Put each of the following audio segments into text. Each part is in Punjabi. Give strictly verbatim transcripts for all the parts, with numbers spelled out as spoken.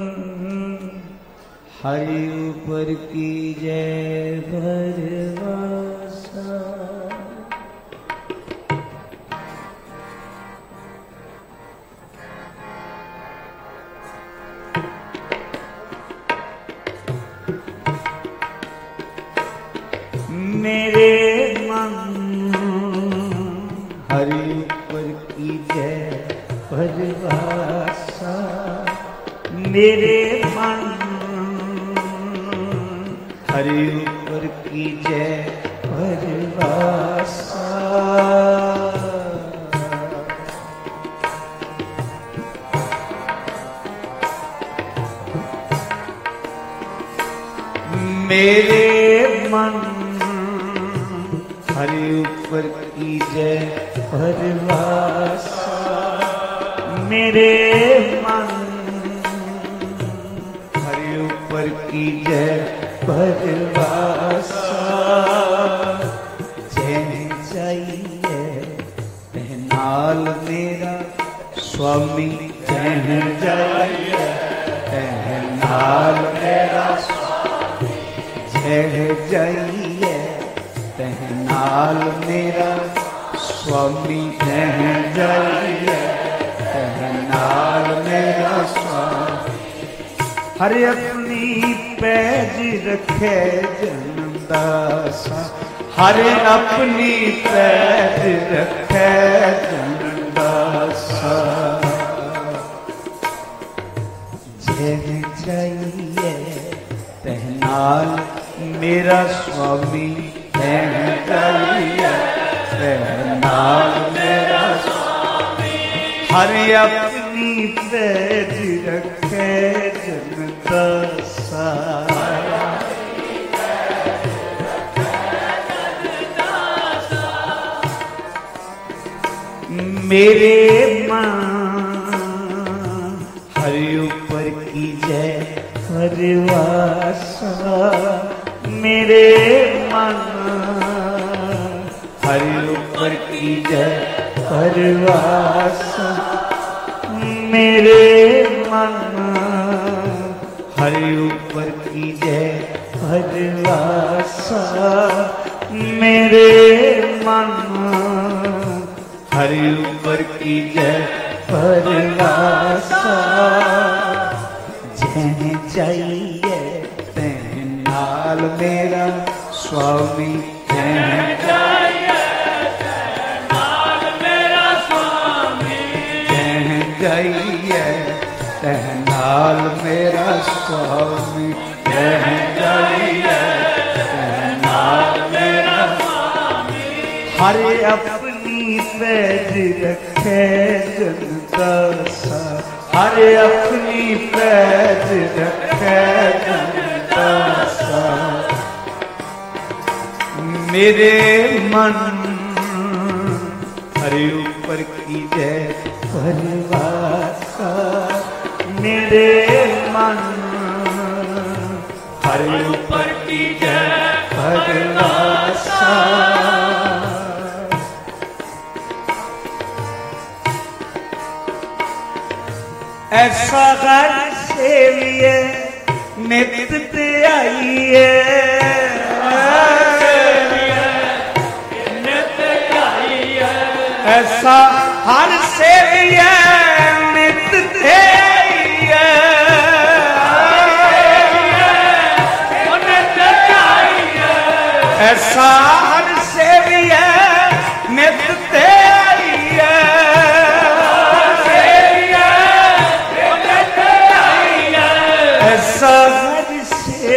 हरि ऊपर की जय भरवासा, मेरे मन हरि ऊपर की जय भरवासा, मेरे मन हरि ऊपर की जय भरवासा। मेरे मन हरि ऊपर की जय भरवासा, मेरे मन पर की जय भरवासा। जय चाहिए तहनाल मेरा स्वामी, जय चाहिए तहनाल मेरा स्वामी, जय चाहिए तहनाल मेरा स्वामी, जय चाहिए तहनाल मेरा स्वामी। हरे पैज रखे जनदासा, हर अपनी पैज रखे जनदासा। जय चाहिए तहनाल मेरा स्वामी, जय चाहिए तहनाल मेरा स्वामी, हर अपनी पैज रखे जनदासा। मेरे माँ हरि ऊपर की जय भरवासा, मेरे मन हरि ऊपर की जय भरवासा, मेरे मन हरि ऊपर की जय भरवासा। मेरे मन हरि ऊपर की जय भरवासा। जय चाहिए तहनाल मेरा स्वामी, जय चाहिए तहनाल मेरा स्वामी, जय चाहिए तहनाल मेरा स्वामी, जय चाहिए तहनाल मेरा स्वामी। हरे अपनी पैज रखे जनदासा, हरे अपनी पैज रखे जनदासा। मेरे मन हरि ऊपर की जय भरवासा, मेरे मन हरि ऊपर की जय भरवासा। ऐसा घर से लिए नित ते आई है, ऐसा हर से लिए नित ते ऐसा हर सेवी है नित ते आई है, ऐसा हर सेवी है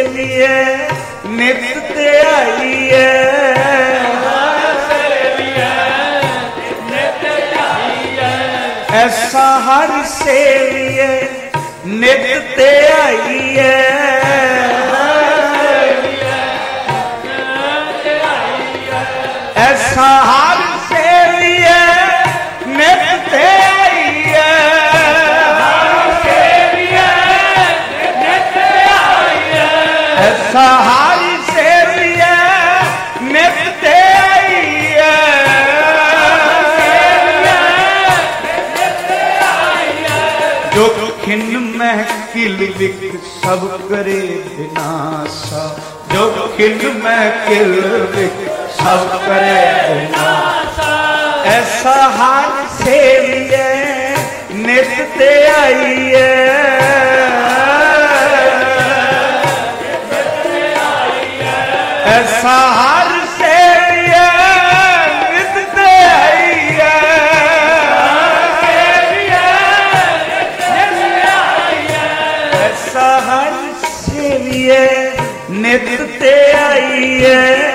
नित ते आई है, ऐसा हर सेवी है नित ते आई है, ऐसा हर से लिए नित ते आई है, ऐसा हर से लिए नित ते आई है। जो खिन महकिल ਵਿਕ ਸਭ ਕਰੇ ਵਿਨਾਸ਼ਾ, ਜੋ ਕਿਲ ਮੈਂ ਕਿਲ ਵਿਕ ਸਭ ਕਰੇ ਵਿਨਾਸ਼ਾ। ਐਸਾ ਹਾਲ ਸੇਵੀਏ ਨਿਤ ਤੇ ਆਈਏ, ਐਸਾ ਹਾਲ ਸੇਵੀਏ ਨਿਤ ਤੇ ਆਈਏ, ਐਸਾ ਹਾਲ ਸੇਵੀਏ ਨਿਤ ਤੇ ਆਈਏ।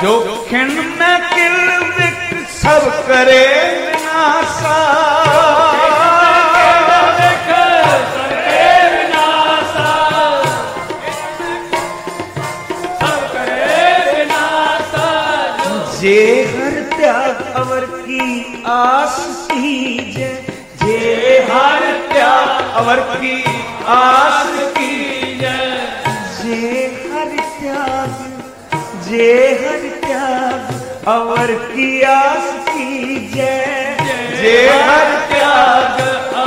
जोखिन में किल विक सब करे विनाशा, जे हर त्याग अवर की आस कीजे, जे हर त्याग अवर की आस कीजे, जे हर त्याग, जे हर त्याग अवर की आस कीजे, जे हर त्याग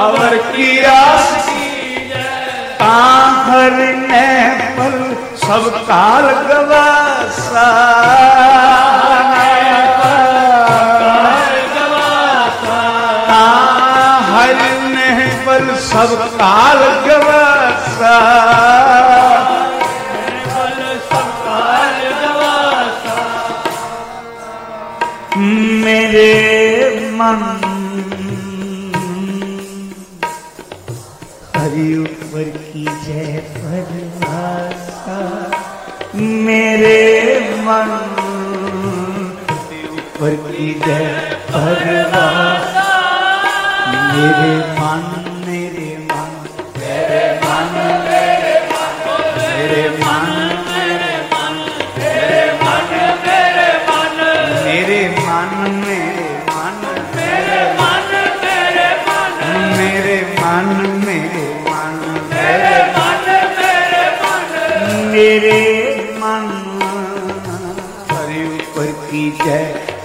अवर की आस कीजे। ताहर ने पल सब काल गवासा, सब काल गवासा, सब काल गवासा। मेरे मन हरि ऊपर की जय परिभाषा, मेरे मन हरि ऊपर की जय परिभाषा। मेरे मन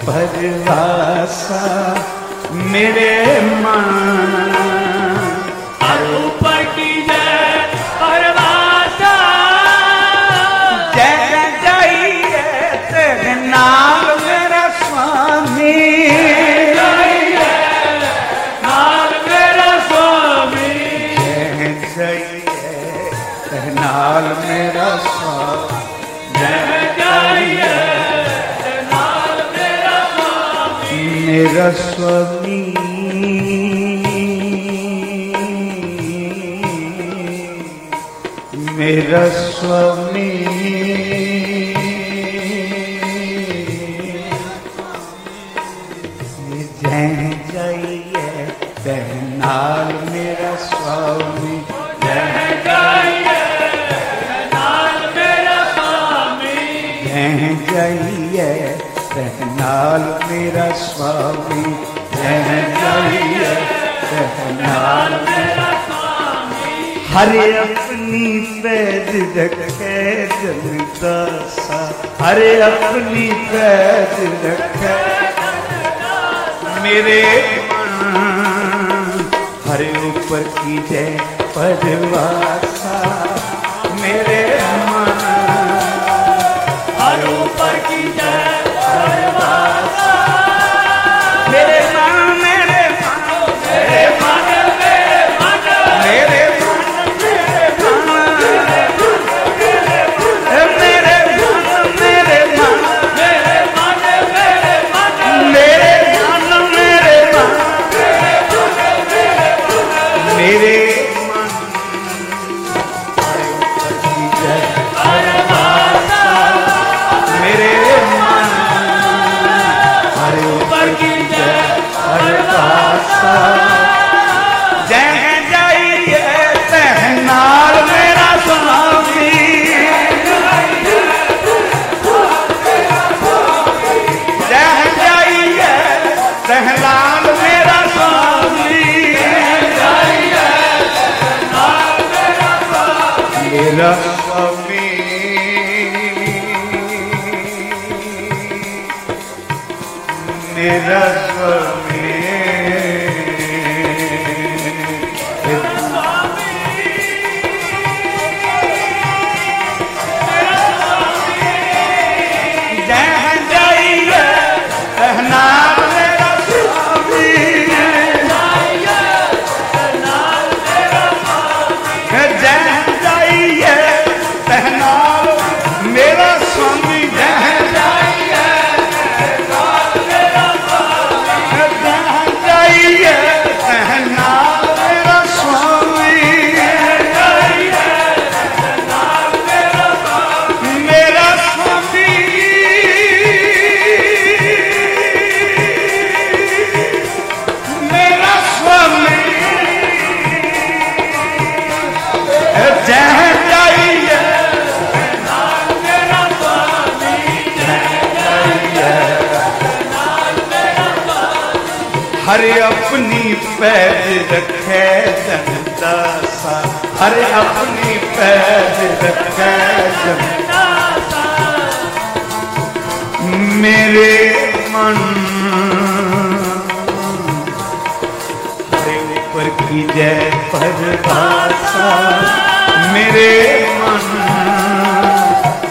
परिभाषा, मेरे मन हर ऊपर की जय परिभाषा। जय जाइए तेरे नाम मेरा स्वामी, जाइए नाम मेरा स्वामी, जय जाइए तेरे नाम मेरा स्वामी, जय जाइए मेरा स्वामी। मेरा स्वामी जय जाइए तहनाल मेरा स्वामी, जय जाइए तहनाल मेरा स्वामी, जय जाइए तहनाल मेरा स्वामी, जय जाइए तहनाल मेरा स्वामी। हरे अपनी पैद रखे जनता सा, हरे अपनी पैद रखे, मेरे हरे ऊपर की जय परिभाषा, मेरे मन हरे ऊपर की जय। ਮੇਰਾ ਅਮੀਰ ਮੇਰਾ ਹਰੇ ਆਪਣੀ ਪੈਜ ਰੱਖੈ ਜਨਤਾ ਸਾ ਹਰੇ ਆਪਣੀ ਪੈਜ ਰੱਖੈ ਜਨਤਾ ਸਾ ਮੇਰੇ ਮਨ ਹਰੇ ਉਪਰ ਕੀ ਜੈ ਪਰਵਾਸਾ ਮੇਰੇ ਮਨ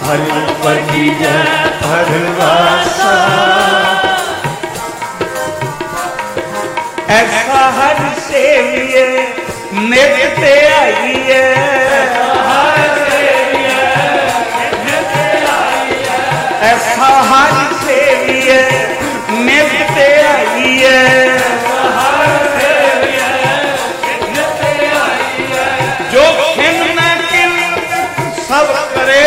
ਹਰੇ ਉਪਰ ਕੀ ਜੈ ਪਰਵਾਸਾ ऐसा हर सेविये नित आई है ऐसा हर सेविये नित आई है जो खिन न किन सब करे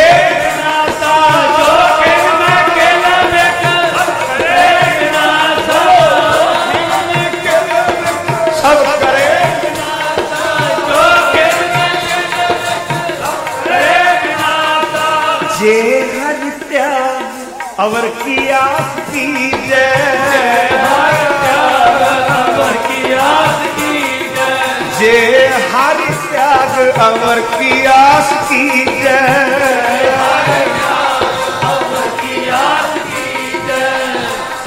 अवर की आस की जय अवर की आस की जय जे हर त्याग अवर की आस की जय अवर की आस की जय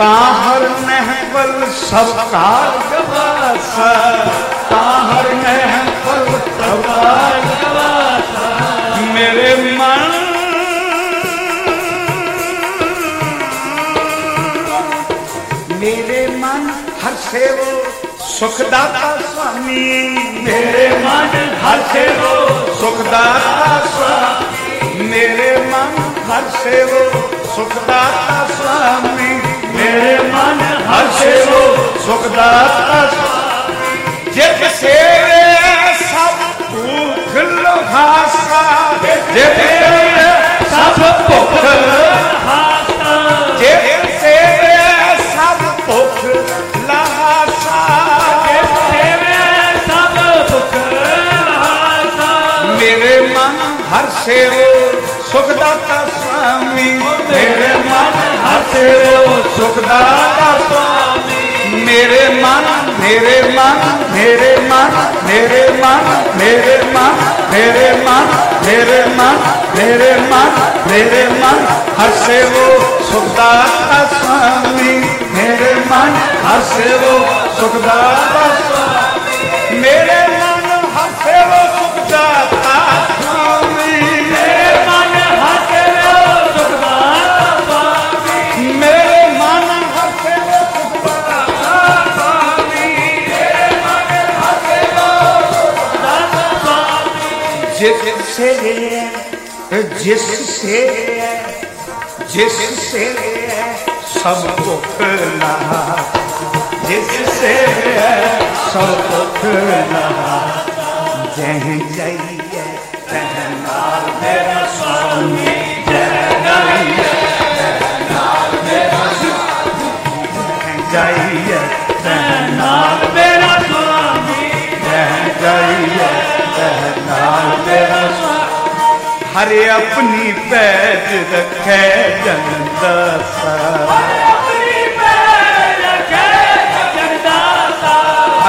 ताहर महबल सब कार गवासा ताहर महबल सब कार गवासा मेरे मन ਮੇਰੇ ਮਨ ਹਰ ਸੇਵੋ ਸੁਖਦਾਤਾ ਸੁਆਮੀ ਮੇਰੇ ਮਨ ਹਰ ਸੇਵੋ ਸੁਖਦਾਤਾ ਸੁਆਮੀ ਮੇਰੇ ਮਨ ਹਰ ਸੇਵੋ ਸੁਖਦਾਤਾ ਸੁਆਮੀ ਮੇਰੇ ਮਨ ਹਰ ਸੇਵੋ ਸੁਖਦਾਤਾ ਸੁਆਮੀ ਜਿਤ ਸੇਵੇ ਸਭ ਭੁੱਖ ਲੋਹਾਸਾ ਜਿਤ ਸੇਵੇ ਸਭ ਭੁੱਖ ਲੋਹਾਸਾ ਜਿਤ ਸੇਵੇ ਭੁੱਖ ਲਹਾਸਾ ਜਿਤ ਸੇਵੇ ਸਭ ਭੁੱਖ ਲਹਾਸਾ ਮੇਰੇ ਮਨ ਹਰ ਸੇਵੋ ਸੁਖਦਾਤਾ ਸੁਆਮੀ ਮੇਰੇ ਮਨ ਹਰ ਸੇਵੋ ਸੁਖਦਾਤਾ ਸੁਆਮੀ ਮੇਰੇ ਮਨ ਮੇਰੇ ਮਨ ਮੇਰੇ ਮਨ ਮੇਰੇ ਮਨ ਮੇਰੇ ਮਨ ਮੇਰੇ ਮਨ ਮੇਰੇ ਮਨ ਮੇਰੇ ਮਨ ਮੇਰੇ ਮਨ ਹਰ ਸੇਵੋ ਸੁਖਦਾਤਾ ਸੁਆਮੀ ਮੇਰੇ ਮਨ ਹਰ ਸੇਵੋ ਸੁਖਦਾਤਾ ਸੁਆਮੀ ਮੇਰੇ ਮਨ ਹਰ ਸੇਵੋ ਸੁਖਦਾਤਾ ਸੁਆਮੀ ਮੇਰੇ ਮਨ ਹਰ ਸੇਵੋ ਸੁਖਦਾਤਾ ਸੁਆਮੀ ਮੇਰੇ ਮਨ ਹਰ ਸੇਵੋ ਸੁਖਦਾਤਾ ਸੁਆਮੀ ਮੇਰੇ ਮਨ ਹਰ ਸੇਵੋ ਸੁਖਦਾਤਾ ਸੁਆਮੀ ਜਿਸ ਸੇ ਹੈ ਜਿਸ ਸੇ ਹੈ ਜਿਸ ਸੇ ਹੈ सब भुख लहासा जिससे सब भुख लहासा जय जय तह नाल मेरा स्वामी जय जय तह नाल मेरा स्वामी जय जय तह नाल मेरा स्वामी हरे अपनी पैज रखे जनता सा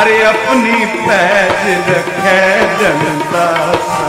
ਹਰੇ ਆਪਣੀ ਪੈਜ ਰੱਖੈ ਜਨਤਾ ਸਾ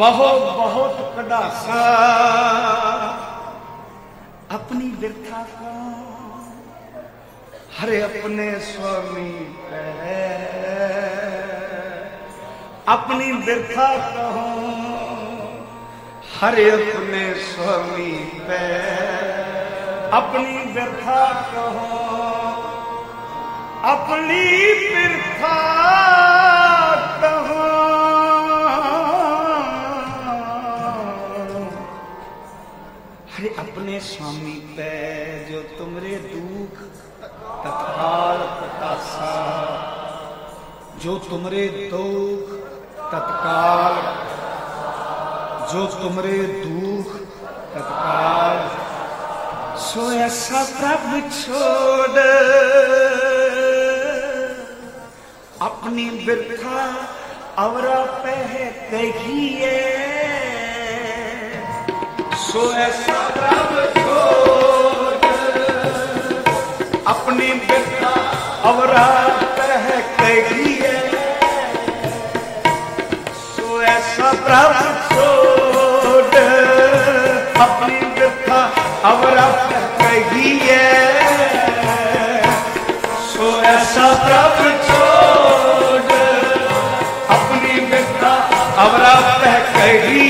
ਬਹੁਤ ਬਹੁਤ ਕਢਾਸਾ ਆਪਣੀ ਬਿਰਥਾ ਕੋ ਹਰੇ ਆਪਣੇ ਸਵਾਮੀ ਪੈ ਆਪਣੀ ਬਿਰਥਾ ਕਹੋ ਹਰੇ ਆਪਣੇ ਸਵਾਮੀ ਪੈ ਆਪਣੀ ਬਿਰਥਾ ਕਹੋ ਆਪਣੀ ਬਿਰਥਾ अपने स्वामी पे जो तुमरे दुख तत्काल पतासा जो तुमरे दुख तत्काल जो तुमरे दुख तत्काल सो ऐसा प्रभु छोड़ अपनी बिरथा अवरा पे कहिए सो ऐसा प्रभ छोड़ अपनी बिरथा अवरा कह कही सो ऐसा प्रभ छोड़ अपनी बिरथा अवरा कह कही सो ऐसा प्रभ छोड़ अपनी बिरथा अवरा कह कही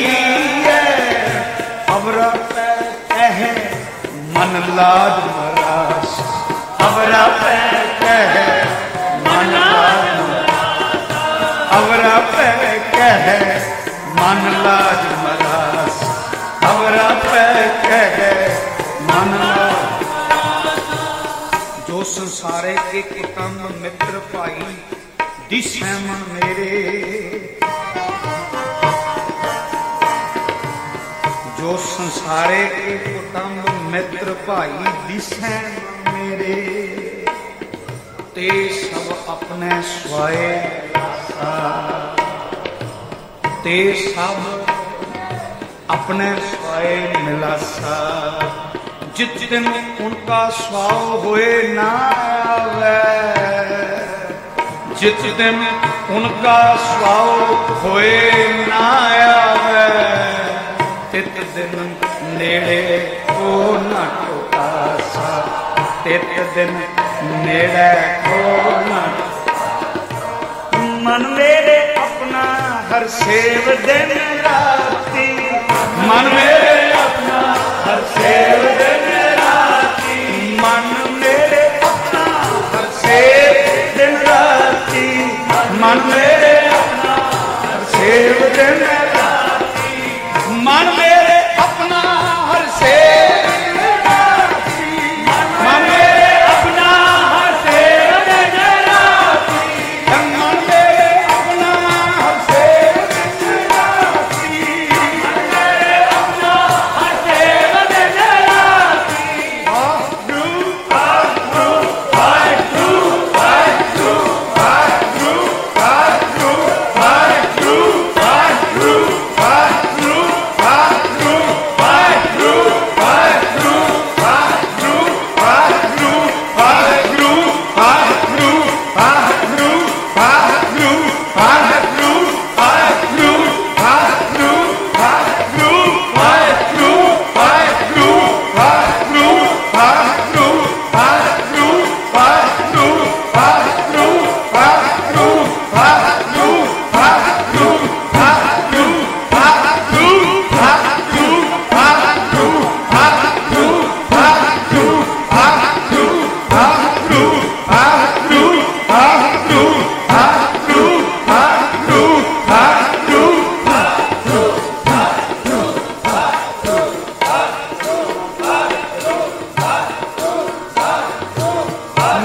मन लाद मरास अवरा पै कह मन लाद मरास अवरा पै कह मन लाद मरास अवरा पै कह मन जो संसारे के कुटुंब मित्र भाई दिस मन मेरे जो संसारे के कुटुंब मित्र भाई दिशे मेरे ते सब अपने स्वाए ते सब अपने स्वाए मिलासा जिस दिन उनका स्वाव होए ना आवे जिस दिन उनका स्वाव होए ना आवे तित दिन नेड़े को ना टोकासा तित दिन नेड़े को ना मन मेरे अपना हर सेव दिन राती मन मेरे अपना हर सेव दिन राती मन मेरे अपना हर सेव दिन राती मन मेरे अपना हर सेव दिन मन मेरे अपना हर से मन मेरे अपना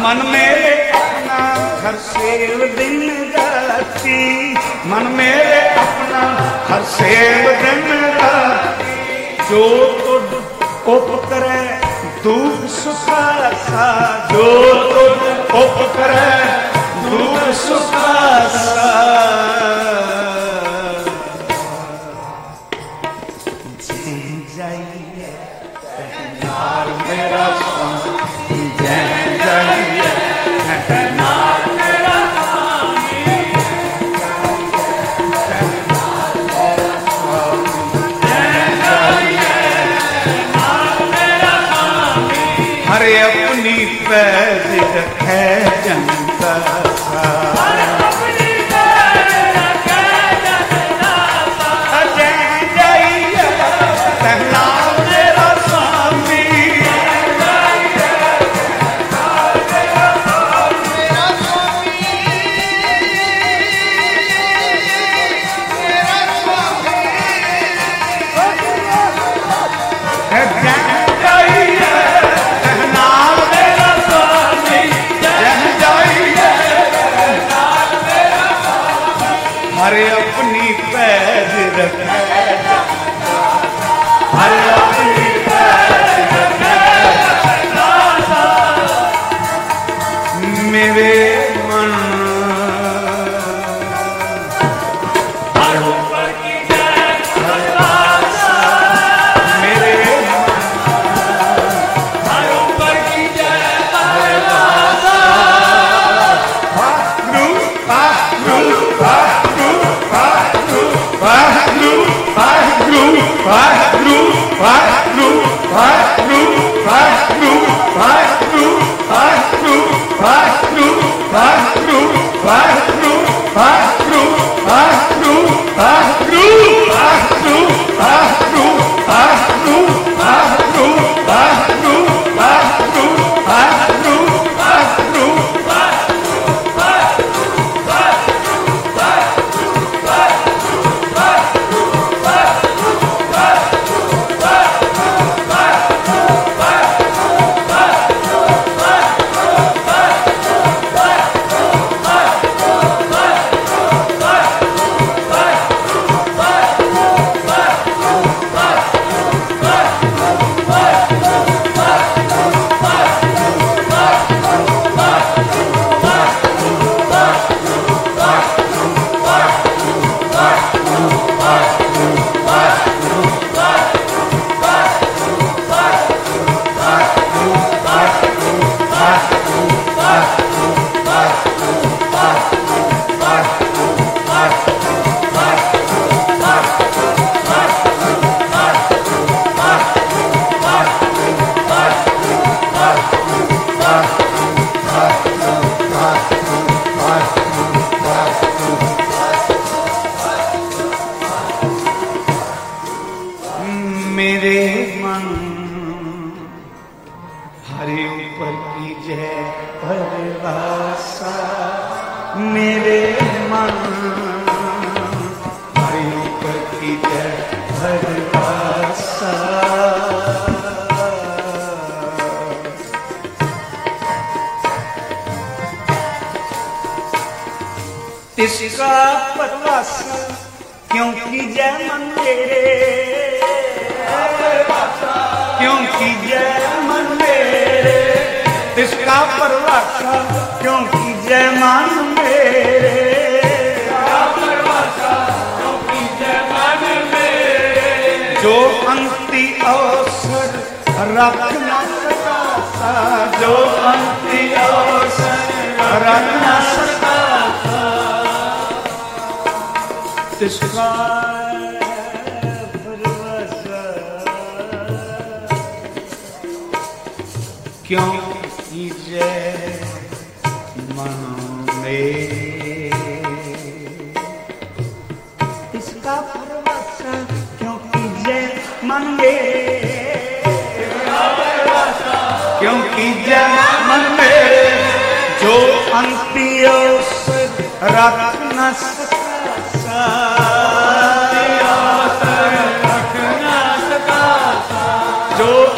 मन मेरे अपना हर सेव दिन राती, मन मेरे अपना हर सेव दिन राती, जो तो उपकरे दूध सुखासा, जो तो उपकरे दूध सुखासा। जो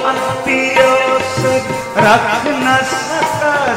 अंतियों से रख न सका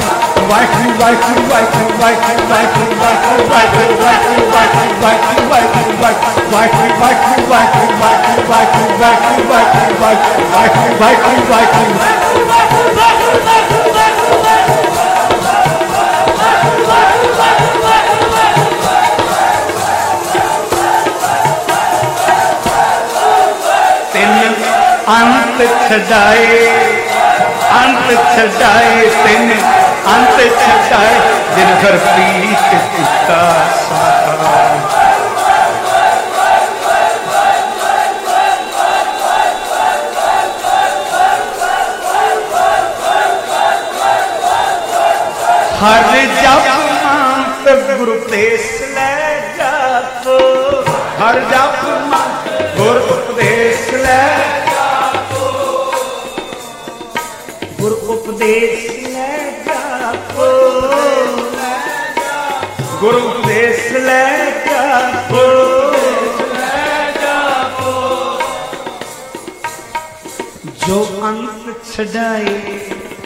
ਹਰ ਜਪ ਮੰਤਰ ਗੁਰੂ ਉਪਦੇਸ ਲੈ ਜਾਪੋ, ਹਰ ਜਪ ਮੰਤਰ ਗੁਰ ਉਪਦੇਸ ਲੈ ਜਾਪੋ, ਗੁਰ ਉਪਦੇਸ ਲੈ ਜਾਪੋ, ਗੁਰ ਉਪਦੇਸ ਲੈ ਜਾਪੋ, ਜੋ ਅੰਤ ਛਡਾਏ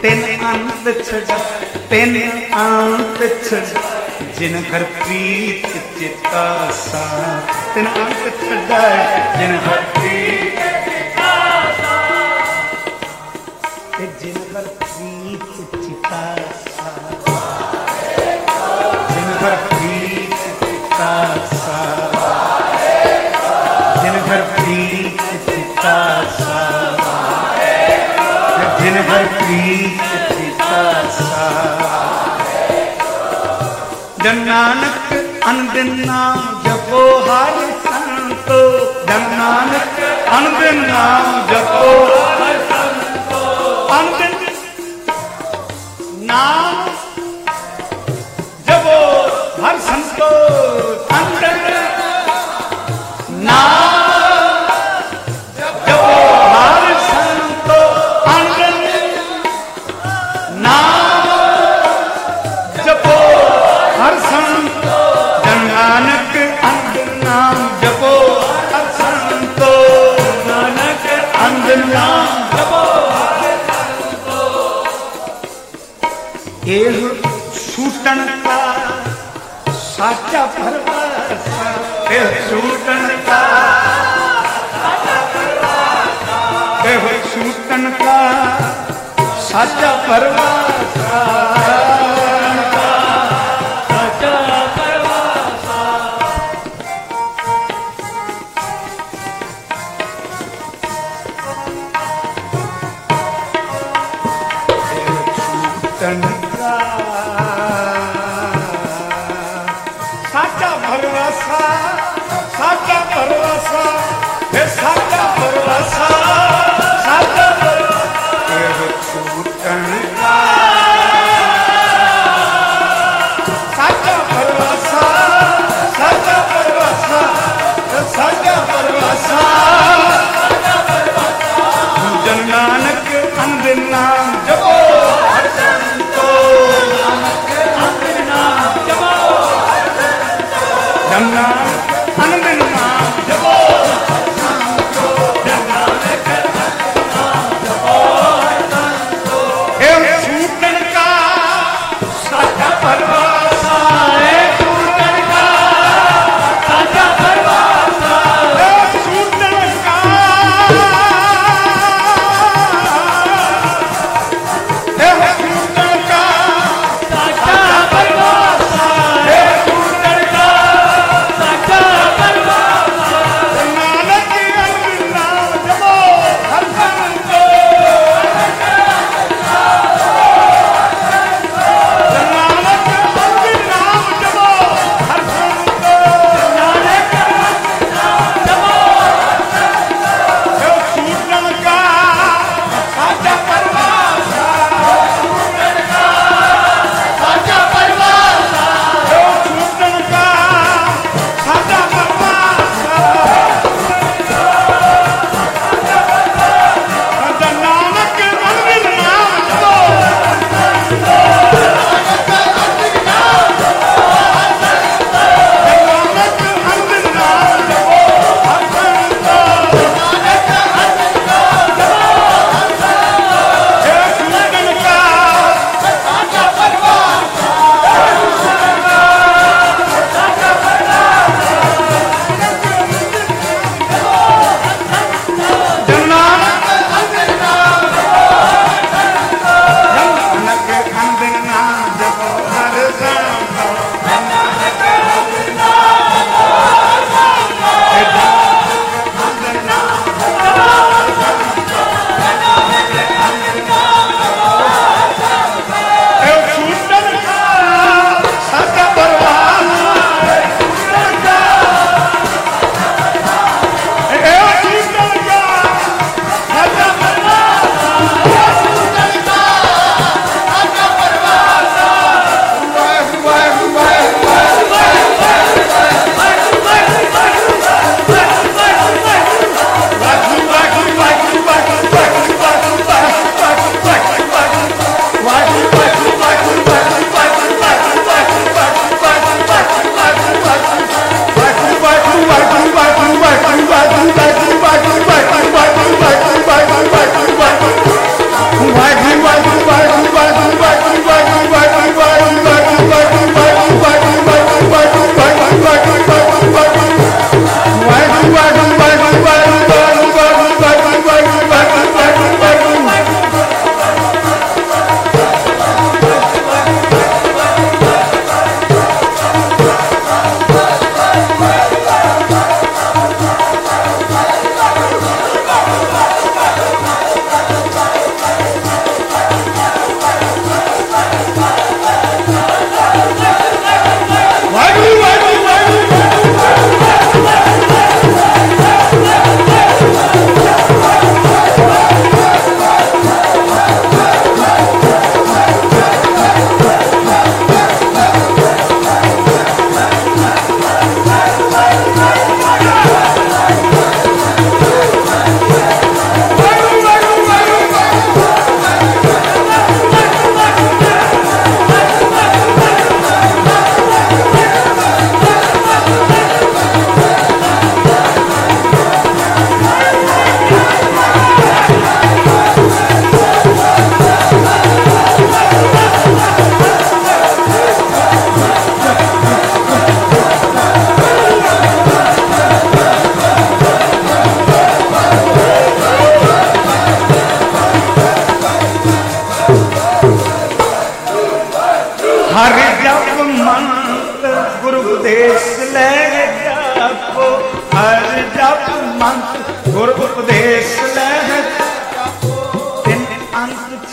ਤਿੰਨ ਅੰਤ ਛਡਾਏ ਤਿੰਨ ਅੰਤ ਛਡਾਏ ਜਿਨ ਹਰ ਪ੍ਰੀਤ ਚਿਤਾ ਸਾਥ, ਤਿੰਨ ਅੰਤ ਛਡਾਏ ਜਿਨ ਹਰ ਪ੍ਰੀਤ ਚਿਤਾ ਸਾਥ, ਤੇ ਜਿਨ ਹਰ ਪ੍ਰੀਤ ਚਿਤਾ ਸਾਥ, ਜਿਨ ਹਰ ਪ੍ਰੀਤ ਚਿਤਾ ਸਾਥ, ਜਿਨ ਹਰ ਪ੍ਰੀਤ ਚਿਤਾ ਸਾਥ, ਜਿਨ ਹਰ ਪ੍ਰੀਤ ਚਿਤਾ ਸਾਥ। ਜਨ ਨਾਨਕ ਅਨੰਦ ਨਾਮ ਜਪੋ ਹਰ ਸੰਤੋ, ਜਨ ਨਾਨਕ ਅਨੰਦ ਨਾਮ ਜਪੋ ਹਰ ਸੰਤੋ, ਅਨੰਦ ਨਾਮ ਜਪੋ ਹਰ ਸੰਤੋ, ਅਨੰਦ ਨਾਮ ਇਹ ਛੂਟਣ ਦਾ ਸਾਚਾ ਪਰਵਾਸਾ, ਇਹ ਛੂਟਣ ਦਾ ਸਾਚਾ ਪਰਵਾਸਾ, ਇਹ ਛੂਟਣ ਦਾ ਸਾਚਾ ਪਰਵਾਸਾ, ਸਾਚਾ ਪਰਵਾਸਾ, ਸਾਡਾ ਭਰੋਸਾ, ਇਹ ਸਾਡਾ ਭਰੋਸਾ, ਸਾਡਾ ਭਰੋਸਾ, ਇਹ ਛੂਟਣ ਦਾ ਸਾਡਾ ਭਰੋਸਾ, ਸਾਡਾ ਭਰੋਸਾ, ਸਾਡਾ ਭਰੋਸਾ, ਸਾਡਾ ਭਰੋਸਾ। ਜਨ ਨਾਨਕ ਅੰਧ ਨਾਮ ਜਪੋ ਹਰ ਸੰਤੋ,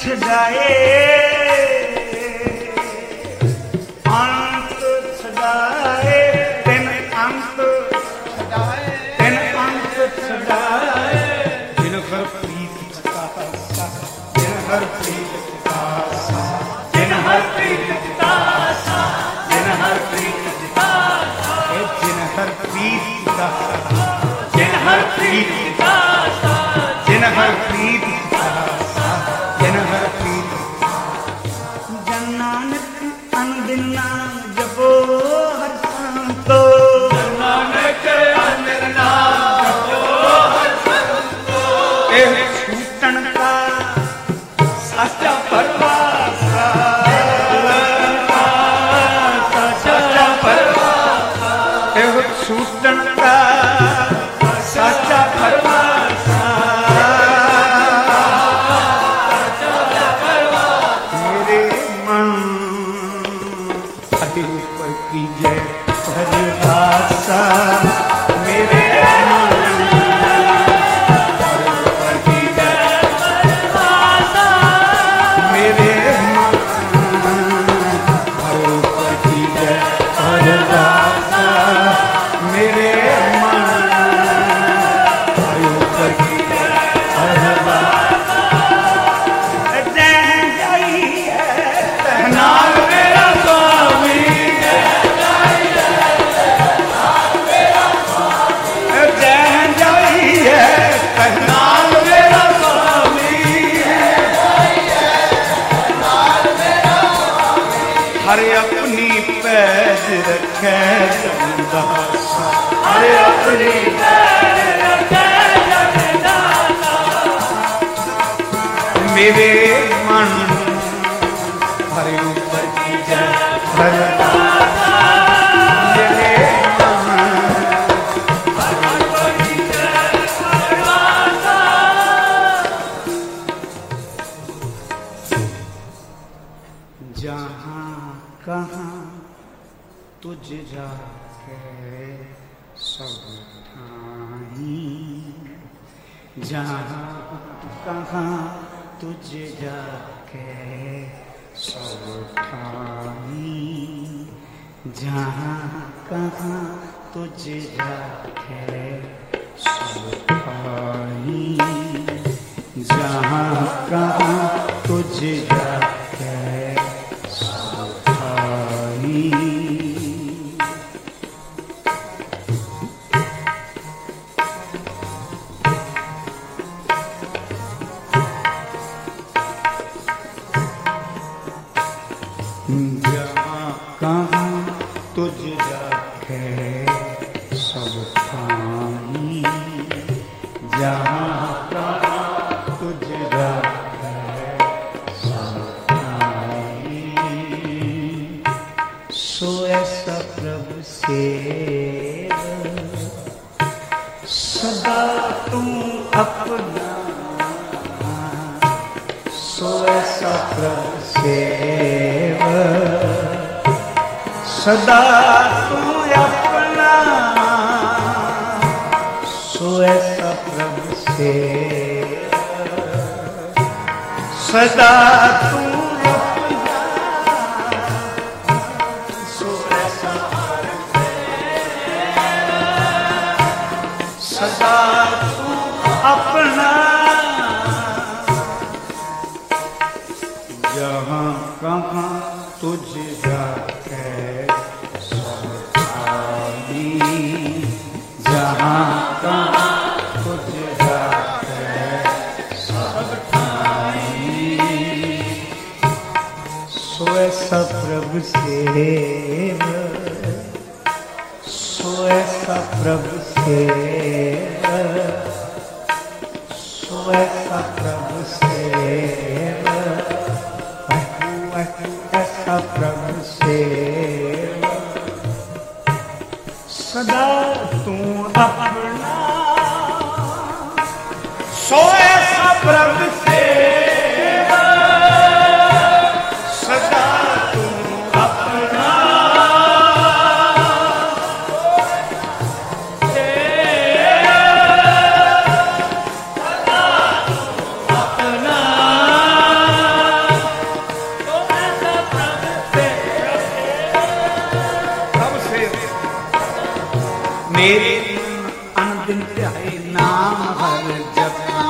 ਛਡਾਏ ਅੰਤ ਛਡਾਏ ਤਿੰਨ ਅੰਤ ਛਡਾਏ ਤਿੰਨ ਅੰਤ ਛਡਾਏ ਜਿਨ ਹਰ ਪ੍ਰੀਤ ਚਿਤਾਸਾ ਜਿਨ ਹਰ ਪ੍ਰੀਤ ਚਿਤਾਸਾ ਜਿਨ ਹਰ ਪ੍ਰੀਤ ਚਿਤਾਸਾ ਜਿਨ ਹਰ ਪ੍ਰੀਤ ਚਿਤਾਸਾ ਜਿਨ ਹਰ ਪ੍ਰੀਤ ਚਿਤਾਸਾ ਜਿਨ ਹਰ ਪ੍ਰੀਤ ਚਿਤਾਸਾ ਜਿਨ ਹਰ ਪ੍ਰੀਤ ਮੇਰੇ ਅਨ ਦਿਨ ਧਿਆਏ ਨਾਮ ਹਰ ਜਪਣਾ,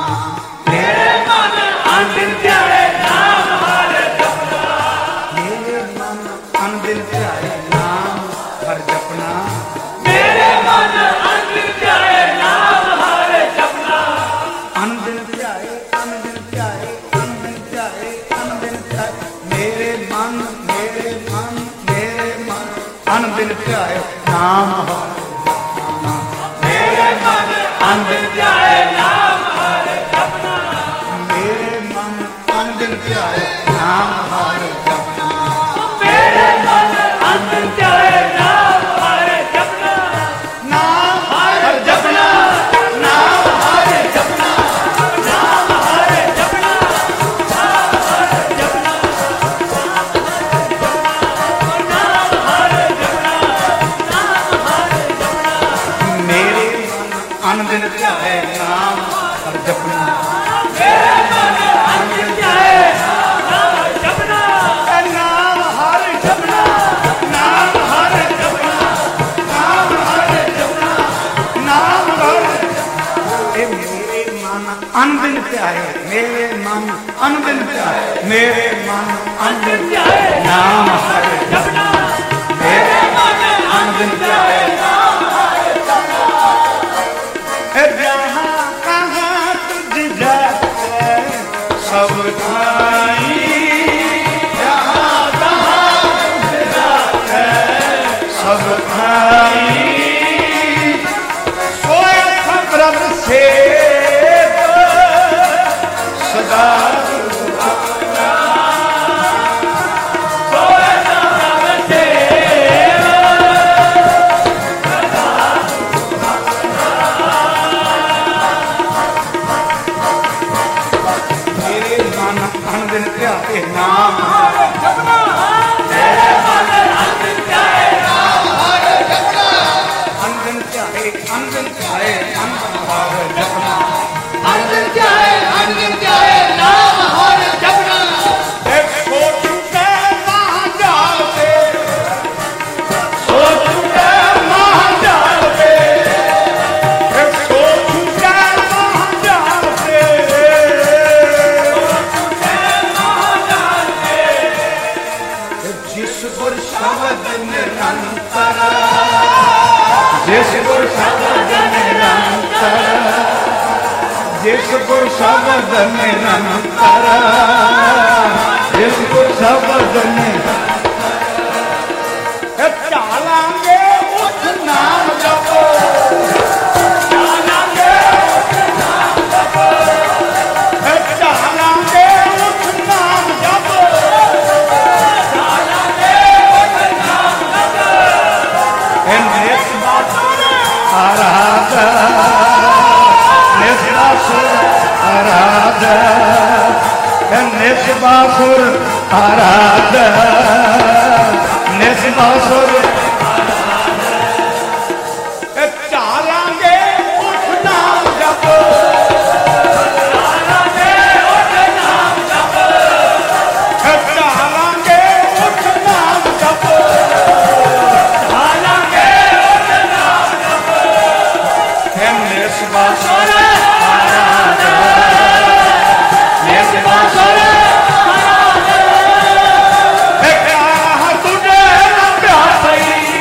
ਮੇਰੇ ਮਨ ਅਨ ਦਿਨ ਧਿਆਏ ਨਾਮ ਹਰ ਜਪਣਾ, ਮੇਰੇ ਮਨ ਅਨ ਦਿਨ ਧਿਆਏ ਨਾਮ ਹਰ ਜਪਣਾ, ਮੇਰੇ ਮਨ ਅਨ ਦਿਨ ਧਿਆਏ ਨਾਮ ਹਰ ਜਪਣਾ, ਅਨ ਦਿਨ ਧਿਆਏ ਅਨ ਦਿਨ ਧਿਆਏ ਅਨ ਦਿਨ ਧਿਆਏ ਅਨ ਦਿਨ ਧਿਆਏ, ਮੇਰੇ ਮਨ ਮੇਰੇ ਮਨ ਮੇਰੇ ਮਨ ਅਨ ਦਿਨ ਧਿਆਏ ਨਾਮ ਹਰ, ਅਨ ਦਿਨ ਧਿਆਏ ਨਾਮ ਹਰ ਜਪਣਾ, ਮੇਰੇ ਮਨ ਅਨ ਦਿਨ ਧਿਆਏ ਨਾਮ ਹਰ ਜਪਣਾ, ਮੇਰੇ ਮਨ ਅਨ ਦਿਨ ਧਿਆਏ ਨਾਮ ਹਰ ਜਪਣਾ, ਨਾਮ ਹਰ ਜਪਣਾ, ਨਾਮ ਹਰ ਜਪਣਾ, ਨਾਮ ਹਰ ਜਪਣਾ, ਨਾਮ ਹਰ ਜਪਣਾ, ਨਾਮ ਹਰ ਜਪਣਾ, ਨਾਮ ਹਰ ਜਪਣਾ, ਮੇਰੇ ਅਨ ਦਿਨ ਧਿਆਏ ਨਾਮ ਹਰ ਜਪਣਾ, ਮੇਰੇ ਮਨ ਅਨ ਦਿਨ ਧਿਆਏ ਨਾਮ ਹਰ ਜਪਣਾ, ਨਾਮ ਹਰ ਜਪਣਾ, ਨਾਮ ਹਰ ਜਪਣਾ, ਨਾਮ ਹਰ ਜਪਣਾ, ਨਾਮ ਹਰ ਜਪਣਾ, ਇਹ ਮੇਰੇ ਮਨ ਅਨ ਦਿਨ ਧਿਆਏ, ਮੇਰੇ ਮਨ ਅਨ ਦਿਨ ਧਿਆਏ, ਮੇਰੇ ਮਨ ਅਨ ਦਿਨ ਧਿਆਏ ਨਾਮ ਹਰ ਜਪਣਾ, ਮੇਰੇ ਮਨ ਅਨ ਦਿਨ ਧਿਆਏ ਨਾਮ ਹਰ ਜਪਣਾ, जहाँ कहाँ तुझ जाए सब भाई, जहाँ कहाँ तुझ जाए सब भाई, सोए प्रभ से सदा अपना, सोए प्रभ से ਨਾਮ ਹਰ ਜਪਣਾ, ਮੇਰੇ ਮਨ ਅਨ ਦਿਨ ਧਿਆਏ ਨਾਮ ਹਰ ਜਪਣਾ, ਅਨ ਦਿਨ ਧਿਆਏ ਅਨ ਦਿਨ ਧਿਆਏ ਨਾਮ ਹਰ ਜਪਣਾ, ਅਨ ਦਿਨ ਧਿਆਏ ਅਨ ਦਿਨ ਧਿਆਏ ਨਾਮ ਹਰ ਜਪਣਾ, ਸੋਚ ਕੇ ਮਹਾਂ ਜਾਵੇ, ਸੋਚ ਕੇ ਮਹਾਂ ਜਾਵੇ, ਸੋਚ ਕੇ ਮਹਾਂ ਜਾਵੇ, ਜਿਸ ਗੁਰ ਸ਼ਬਦ ਨਿਰੰਤਰ, ਜਿਸ ਗੁਰ ਸ਼ਬਦ ਨਿਰੰਤਰ, ਜਿਸ ਗੁਰ ਸ਼ਬਦ ਨਿਰੰਤਰ, ਜਿਸ ਗੁਰ ਸ਼ਬਦ ਨਿਰੰਤਰ, ਇਹ ਝਾਲਾਂਗੇ ਉਸ ਨਾਮ ਜਪੋ, ਝਾਲਾਂਗੇ ਉਸ ਨਾਮ ਜਪੋ, ਇਹ ਝਾਲਾਂਗੇ ਉਸ ਨਾਮ ਜਪੋ, ਆਰਾਧਾ ਨਿਸਬਾਸੁਰ ਆਰਾਧਾ, ਨਿਸਬਾਸੁਰ ਆਰਾਧਾ, ਨਿਸਬਾਸੁਰ ਆਰਾਧਾ, ਝਾਲਾਂਗੇ ਉਸ ਨਾਮ ਜਪੋ, ਝਾਲਾਂਗੇ ਉਸ ਨਾਮ ਜਪੋ, ਝਾਲਾਂਗੇ ਉਸ ਨਾਮ ਜਪੋ, ਝਾਲਾਂਗੇ ਉਸ ਨਾਮ ਜਪੋ, ਨਿਸਬਾਸੁਰ ਆਰਾਧਾ, ਨਿਸਬਾਸੁਰ ਆਰਾਧਾ, ਇਹ ਪਿਆਰ ਤੁਝੇ ਨਾ ਪਿਆਰ ਸਈ,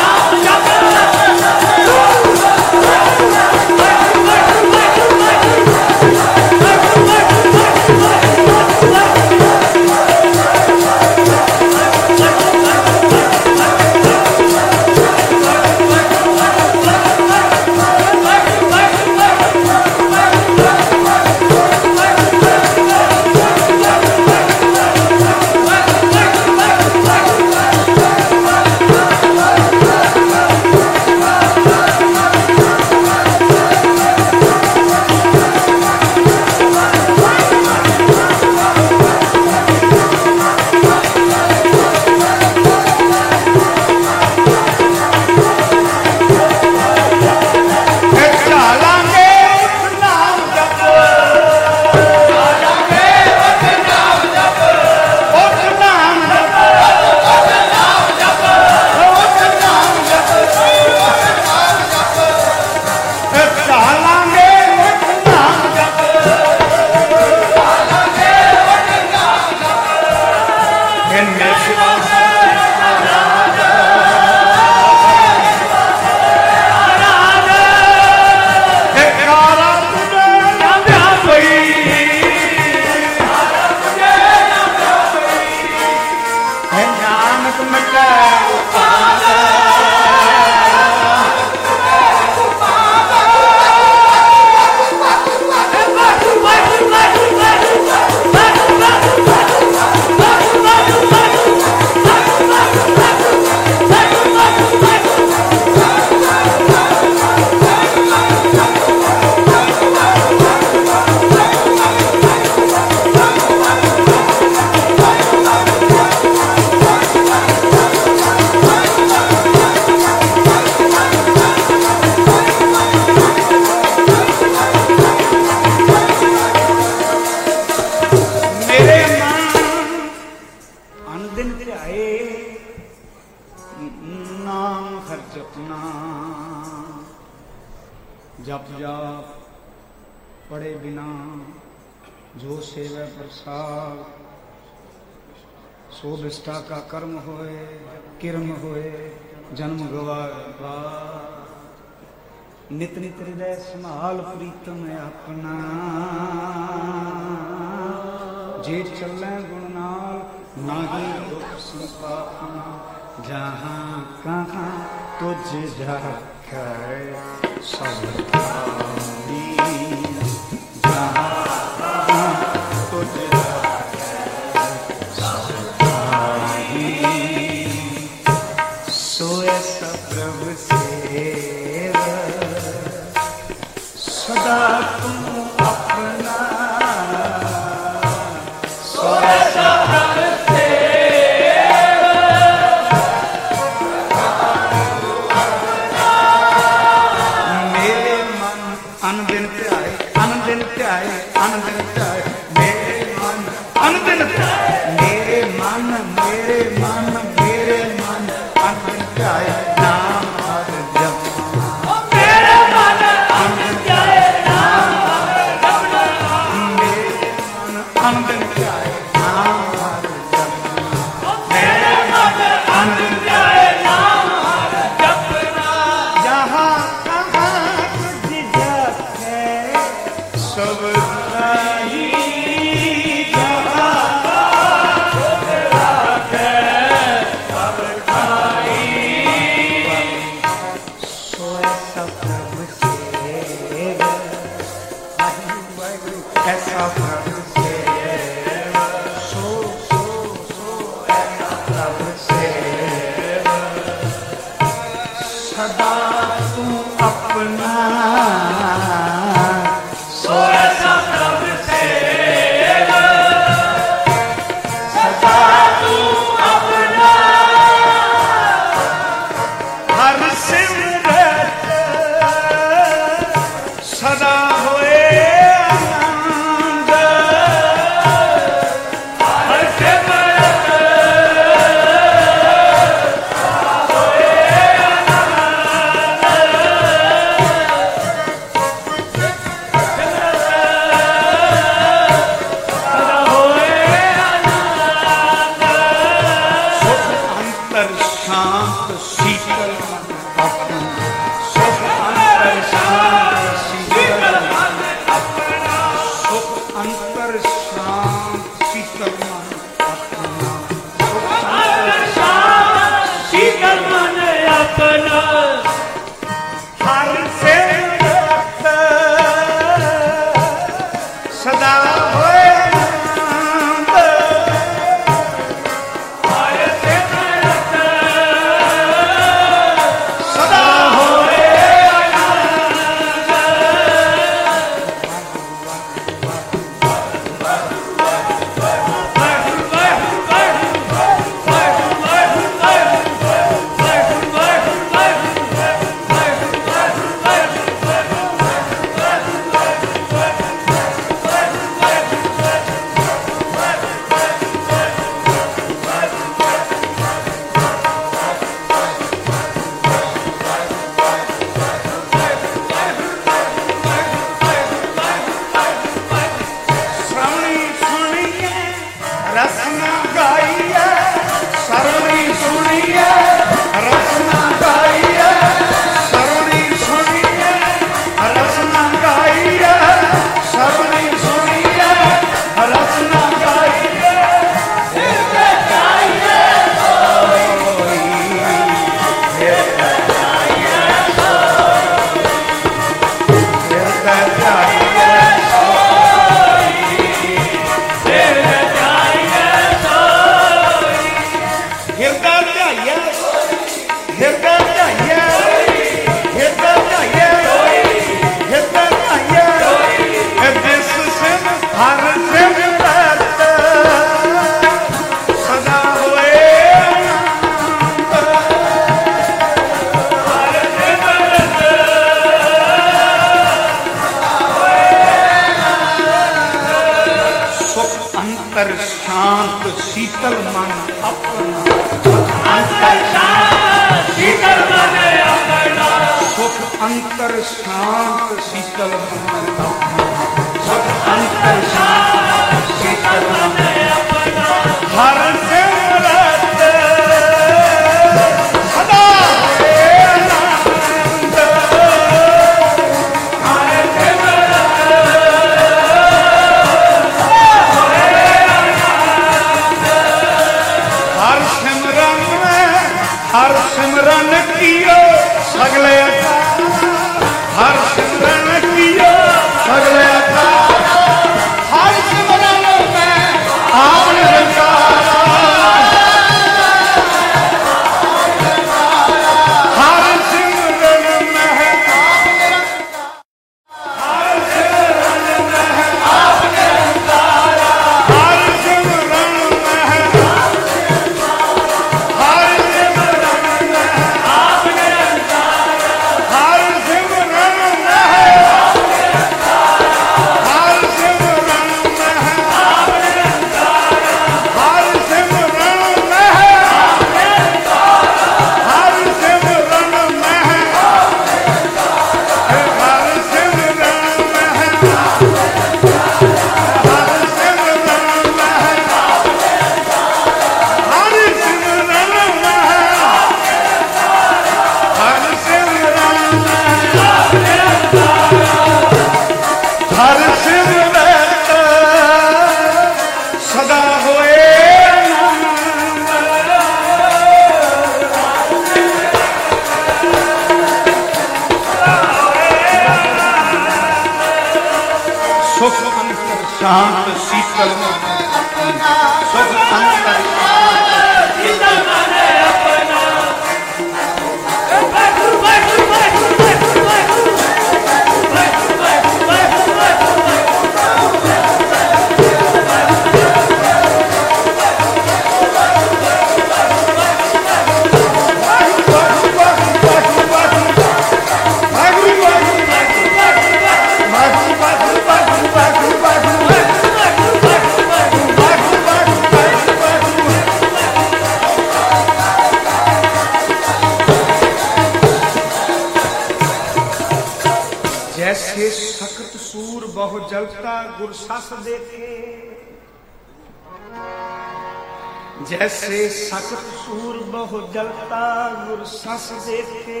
जैसे सख्त सूर बहु जलता गुर सस देखे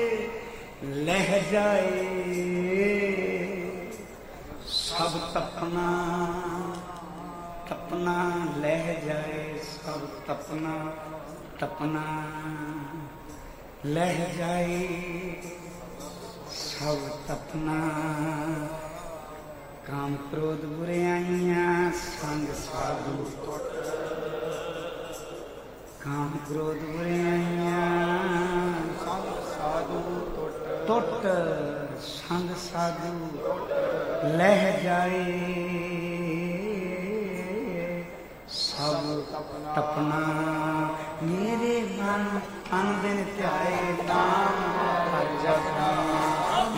लह जाए सब तपना तपना लह जाए सब तपना तपना लह जाए सब तपना काम क्रोध बुराइयां संग साधु काम क्रोध बुराइयां संग साधु टुट संग साधु लह जाए सब तपना मेरे मन तन दिन त्याए नाम जपना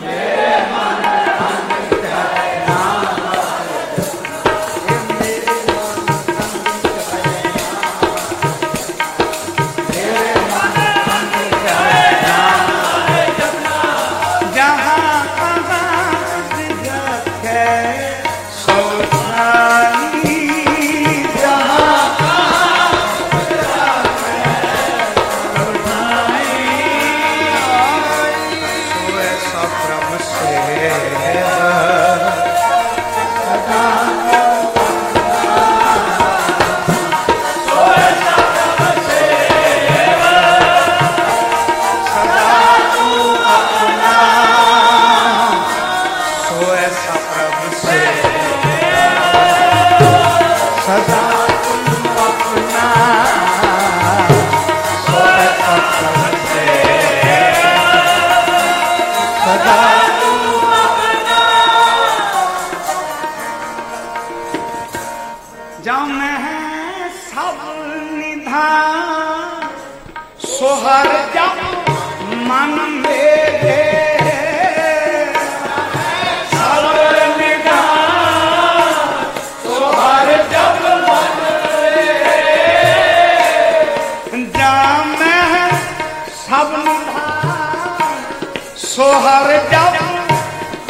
मेरे मन तन दिन त्याए ਹਰ ਜਪ ਮਨ ਮੇਰੇ ਸੋ ਹਰ ਜਪ ਮਨ ਸਭ ਨਿਧਾਨ ਸੋ ਹਰ ਜਪ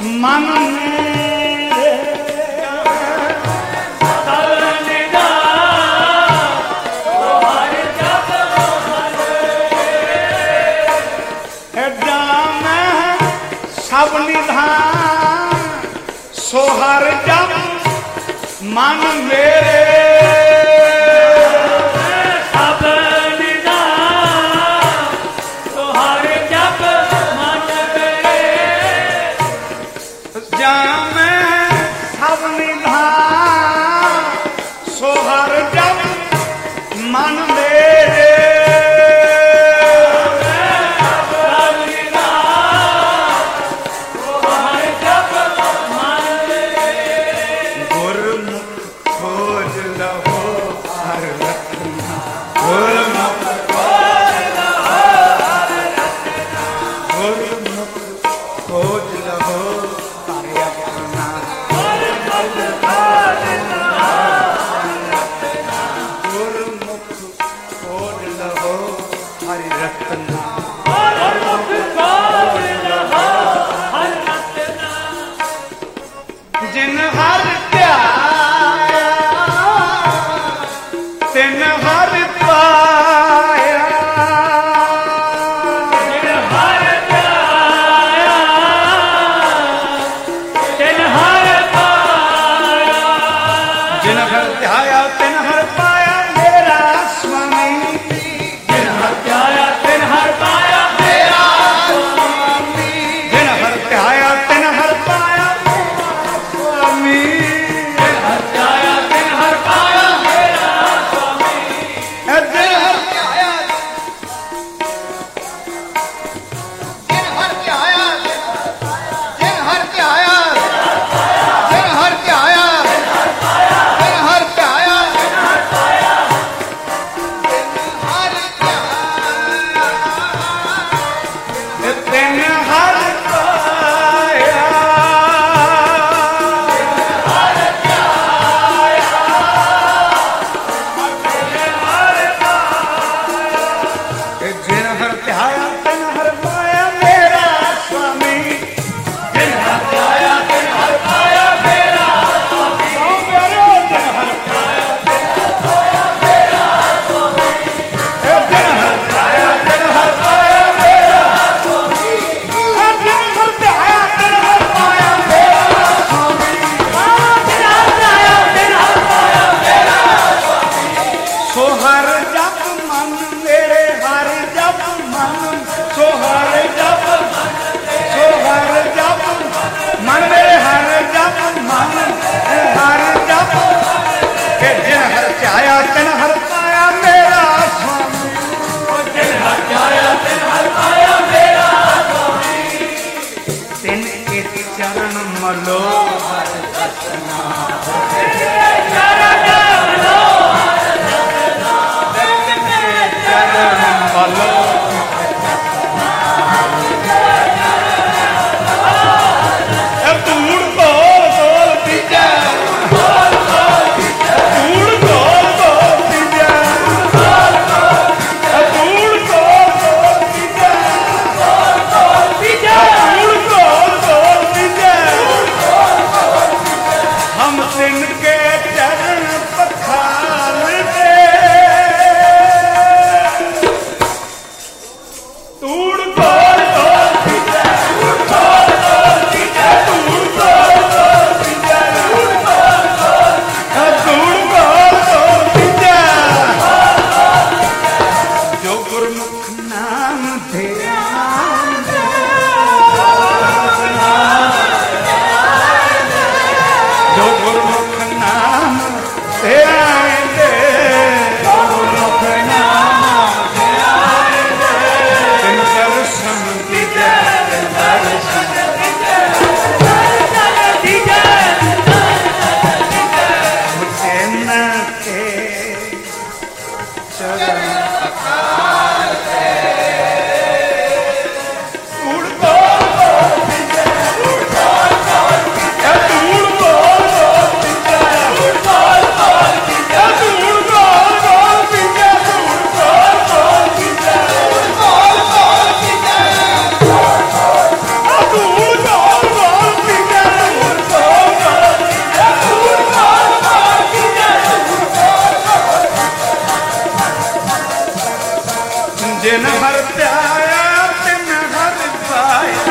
ਮਨ ਮੇਰੇ ਸਭ ਨਿਧਾਨ ਸੋ ਹਰ ਜਪ ਮਨ ਮੇਰੇ ਜਾਮ ਸਭ ਨਿਧਾਨ ਸੋ ਹਰ ਜਪ ਮਨ ਮੇਰੇ चरण अखाते ਜਿਨ ਹਰ ਧਿਆਇਆ ਤਿਨ ਹਰ ਪਾਇਆ,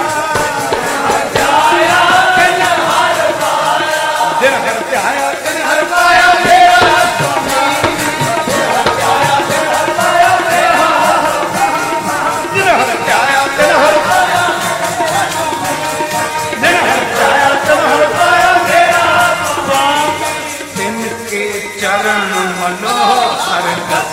ਤਿਨ ਹਰ ਪਾਇਆ, ਜਿਨ ਹਰ ਧਿਆਇਆ ਤਿਨ ਹਰ ਪਾਇਆ, ਮੇਰਾ ਜਿਨ ਹਰ ਧਿਆਇਆ ਤਿਨ ਹਰ ਪਾਇਆ, ਜਿਨ ਹਰ ਧਿਆਇਆ ਤਿਨ ਹਰ ਪਾਇਆ, ਮੇਰਾ ਤਿਨ ਕੇ ਚਰਨ ਮਨੋਹਰ ਦਸਨਾ,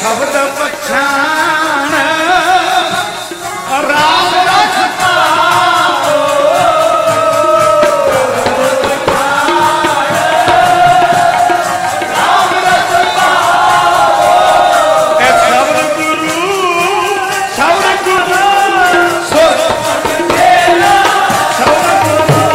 ਸ਼ਬਦ ਪਛਾਣ ਰਾਮ ਰਖਤਾ ਰਾਮ ਰਖਤਾ, ਇਹ ਸ਼ਬਦ ਗੁਰੂ ਸ਼ਬਦ ਗੁਰੂ ਸੁਰਤ ਤੇਰਾ ਸ਼ਬਦ ਗੁਰੂ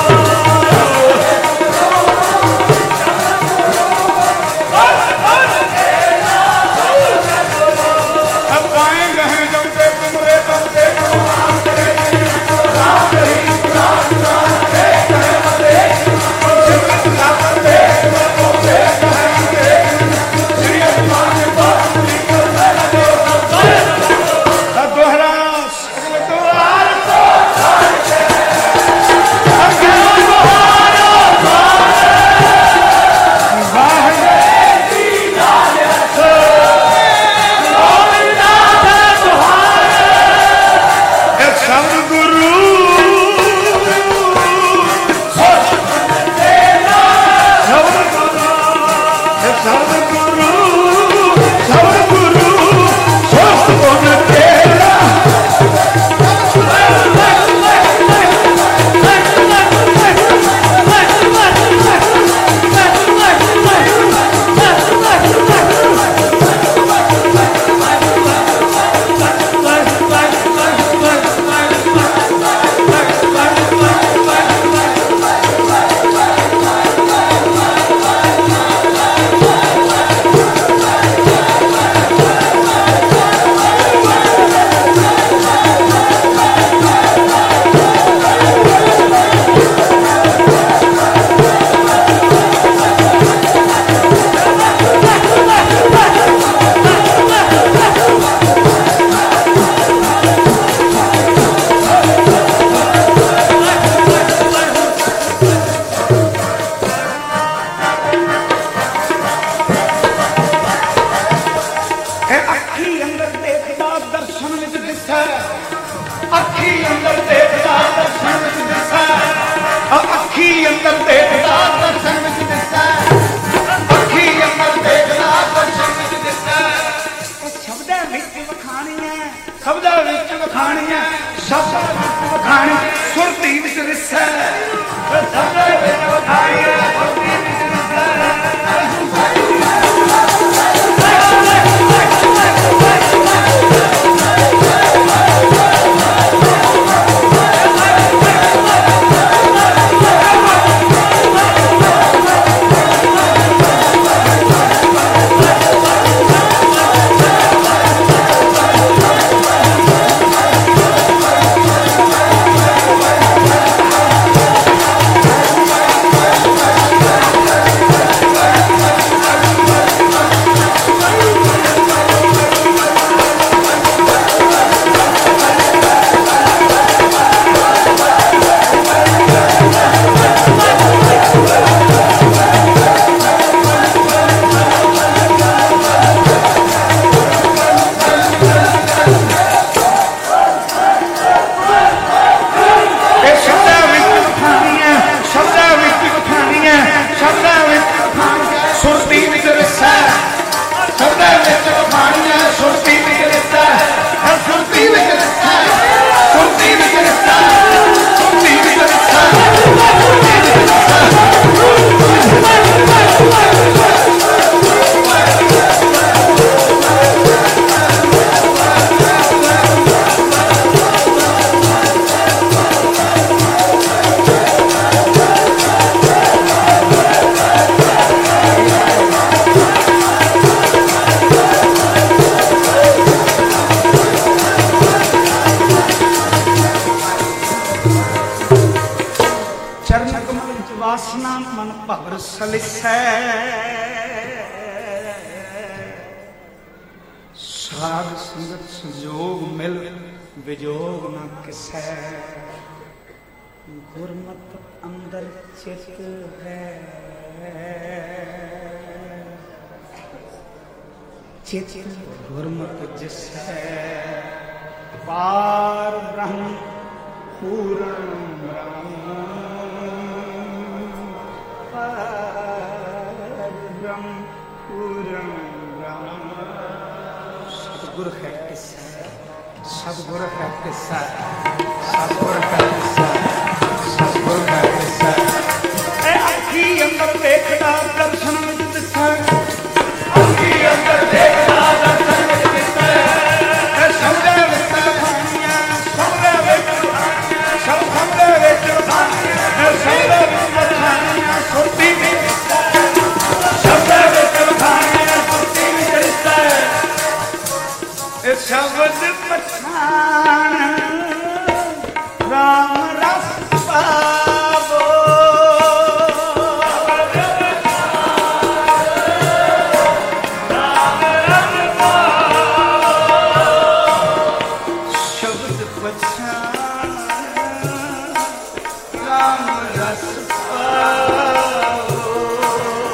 ਨਾ ਮਨ ਭਵਰ ਸਲਿਸੈ ਸਾਧ ਸੰਗਤ ਸੰਜੋਗ ਮਿਲ ਵਿਜੋਗ ਨਾ ਕਿਸੈ। ਗੁਰਮਤਿ ਅੰਦਰ ਚਿਤ ਹੈ ਚਿਤ ਗੁਰਮਤਿ ਜਿਸ ਹੈ ਪਾਰ ਬ੍ਰਹਮ ਪੂਰਨ ਸਤਿਗੁਰ ਹੈ ਕਿਸਾ, ਸਤਿਗੁਰ ਹੈ ਕਿਸਾ, ਸਤਿਗੁਰ ਹੈ ਕਿਸਾ, ਸਤਿਗੁਰ ਹੈ ਕਿਸਾ। ਇਹ ਅੱਖੀ ਅੰਦਰ ਦੇਖਦਾ ਦਰਸ਼ਨ ਵਿੱਚ ਦਿਸਦਾ, ਅੱਖੀ ਅੰਦਰ ਦੇਖਦਾ ਦਰਸ਼ਨ ਵਿੱਚ ਦਿਸਦਾ। ਇਹ ਸਭਦੇ ਵਿੱਚ ਖਾਣੀਆਂ, ਸਭਦੇ ਵਿੱਚ ਖਾਣੀਆਂ, ਸਭ ਸਭਦੇ ਵਿੱਚ ਖਾਣੀਆਂ, ਇਹ ਸਭਦੇ ਵਿੱਚ ਖਾਣੀਆਂ ਸੁਰਤੀ ਵਿੱਚ ਦਿਸਦਾ, ਸਭਦੇ ਵਿੱਚ ਖਾਣੀਆਂ ਸੁਰਤੀ ਵਿੱਚ ਦਿਸਦਾ। ਸ਼ਬਦ ਪਛਾਣ ਰਾਮ ਰਸ ਪਾਵੋ, ਰਾਮ ਰਸ ਪਾਵੋ, ਸ਼ਬਦ ਪਛਾਣ ਰਾਮ ਰਸ ਪਾਵੋ, ਸ਼ਬਦ ਪਛਾਣ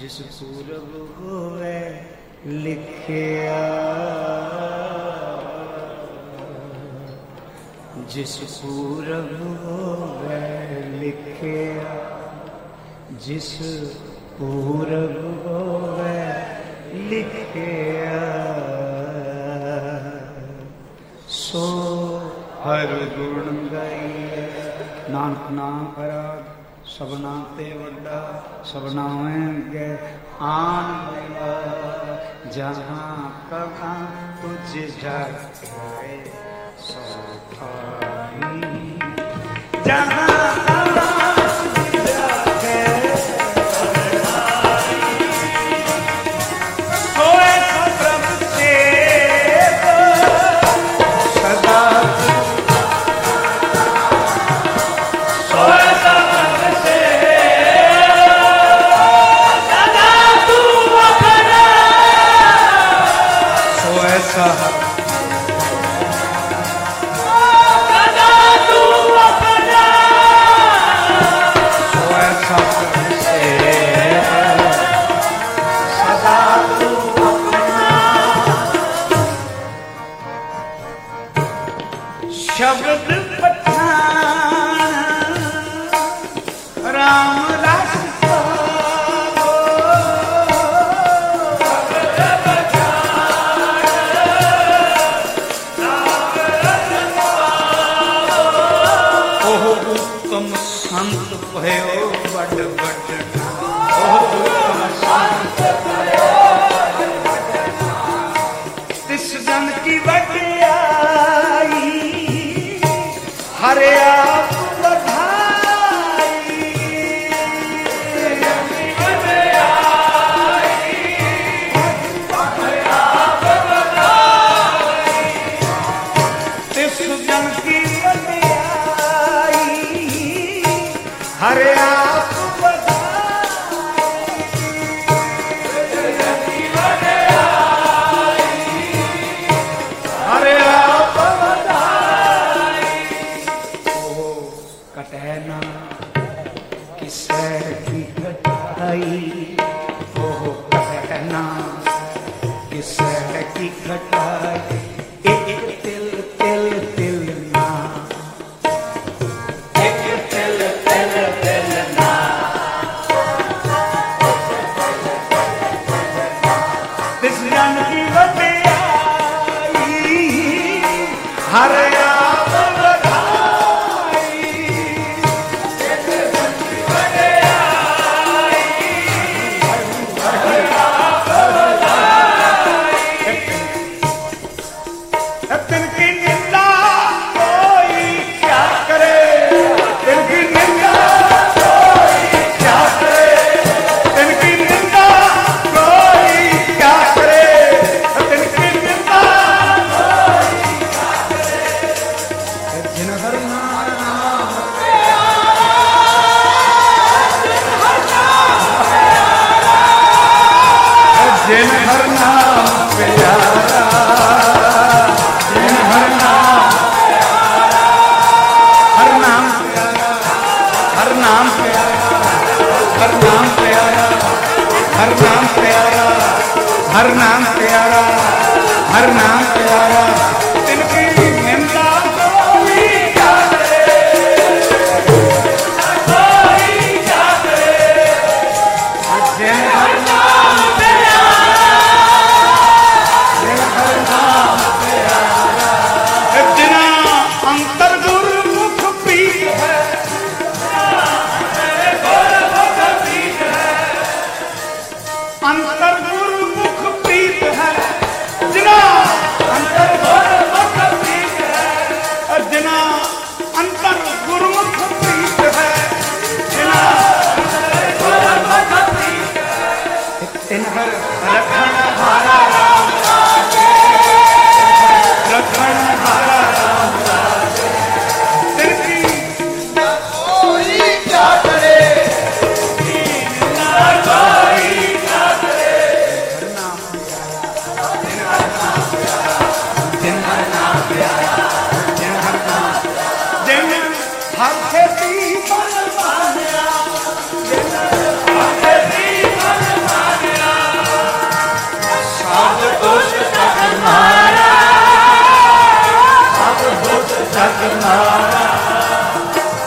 जिस पूरब होवे लिखिया। ਜਿਸ ਪੂਰਬ ਹੋਵੇ ਲਿਖਿਆ ਸੋ ਹਰ ਗੁਣ ਗਾਈਐ। ਨਾਨਕ ਨਾਮ ਅਰਾਧ ਸਭਨਾ ਤੇ ਵੱਡਾ ਸਭਨਾ ਗੈ ਆਨ ਮੇਰਾ ਜਹਾਂ ਕਹਾ ਤੁਝ ਜਾਏ ਸੋਖਾਈ ਜਹਾਂ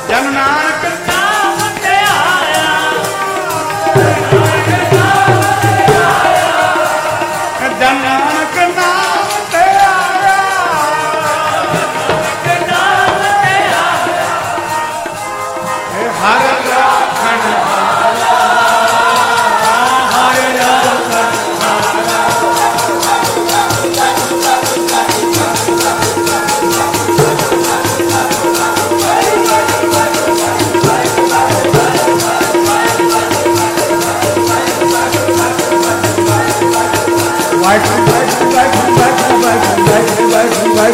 ਜਨ ਨਾਨਕ ਨਾਮ ਧਿਆਇਆ Hari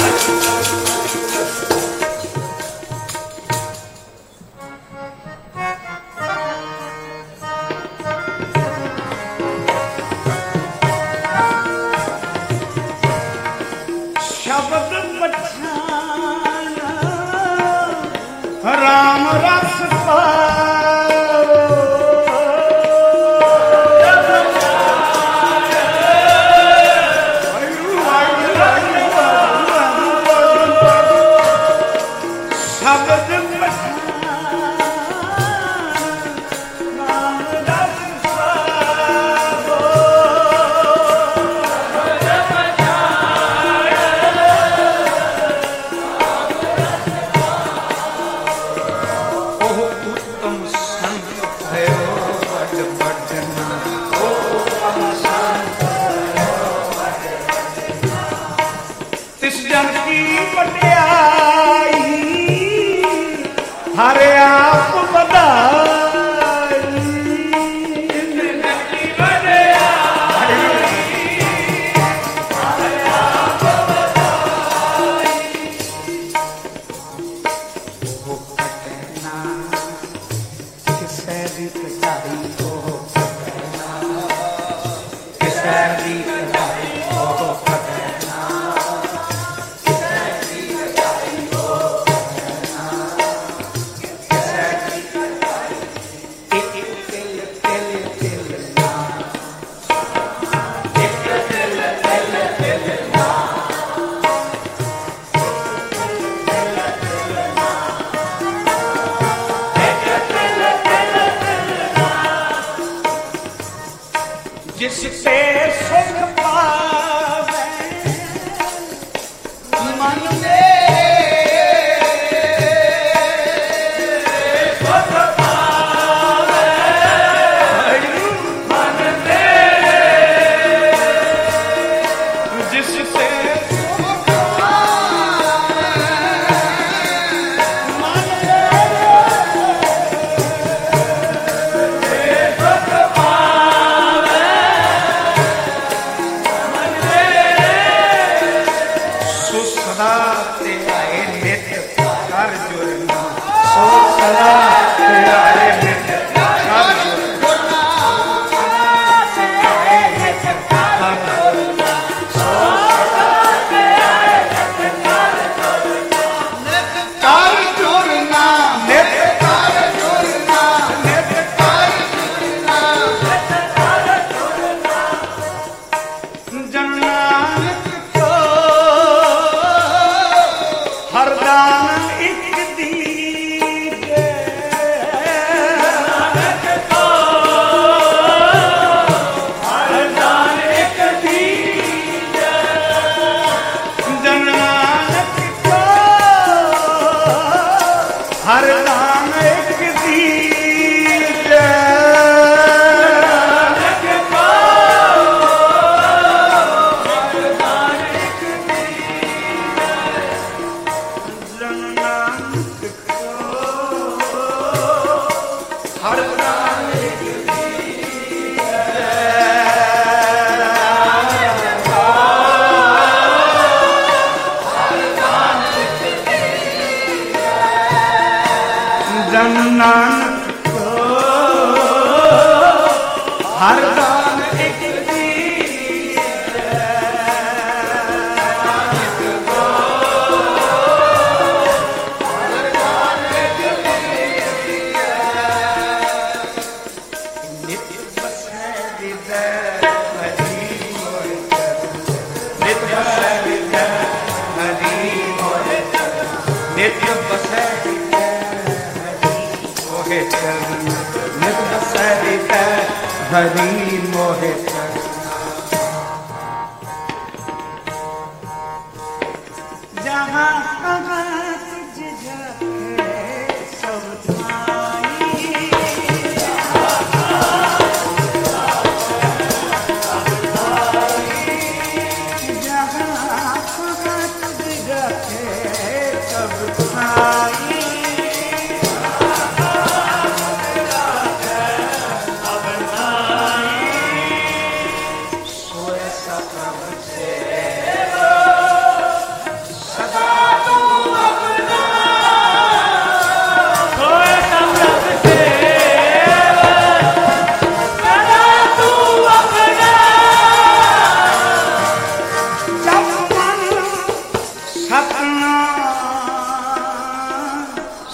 Mohe Krishna.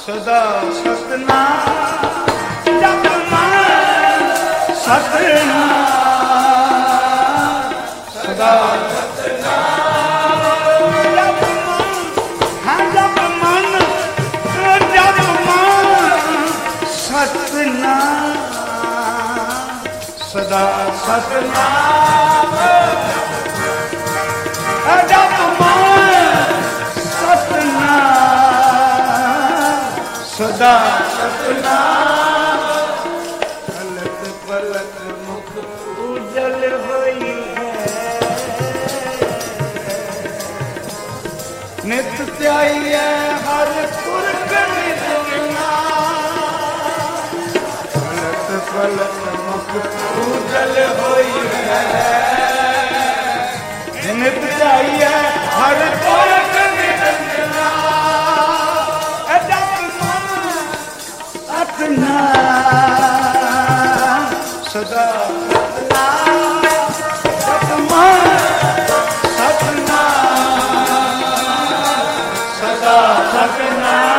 ਸਦਾ ਸਤਨਾਮ ਜਪ ਮਨ ਸਤਨਾਮ ਸਦਾ ਸਦਾ ਸਤਨਾਮ ਜਪ ਮਨ ਸਤਨਾਮ ਸਦਾ ਸਤਨਾਮ ਪਲਕ ਪਲਕ ਮੁਖ ਉਜਲ ਹੋਈ ਹੈ ਨਿਤ ਧਿਆਈ ਹੈ ਹਰ ਪੁਰਖ ਨਿਰਗੁਣਾ ਪਲਕ ਪਲਕ ਉਜਲ ਹੋਈ ਹੈ ਨਿਤ ਧਿਆਈ ਹੈ ਹਰ ਪੁਰਖ ਨਿਰੰਜਨਾ ਜਪ ਮਨ ਸਤਨਾਮ ਸਦਾ ਸਤਨਾਮ ਜਪ ਮਨ ਸਤਨਾਮ ਸਦਾ ਸਤਨਾਮ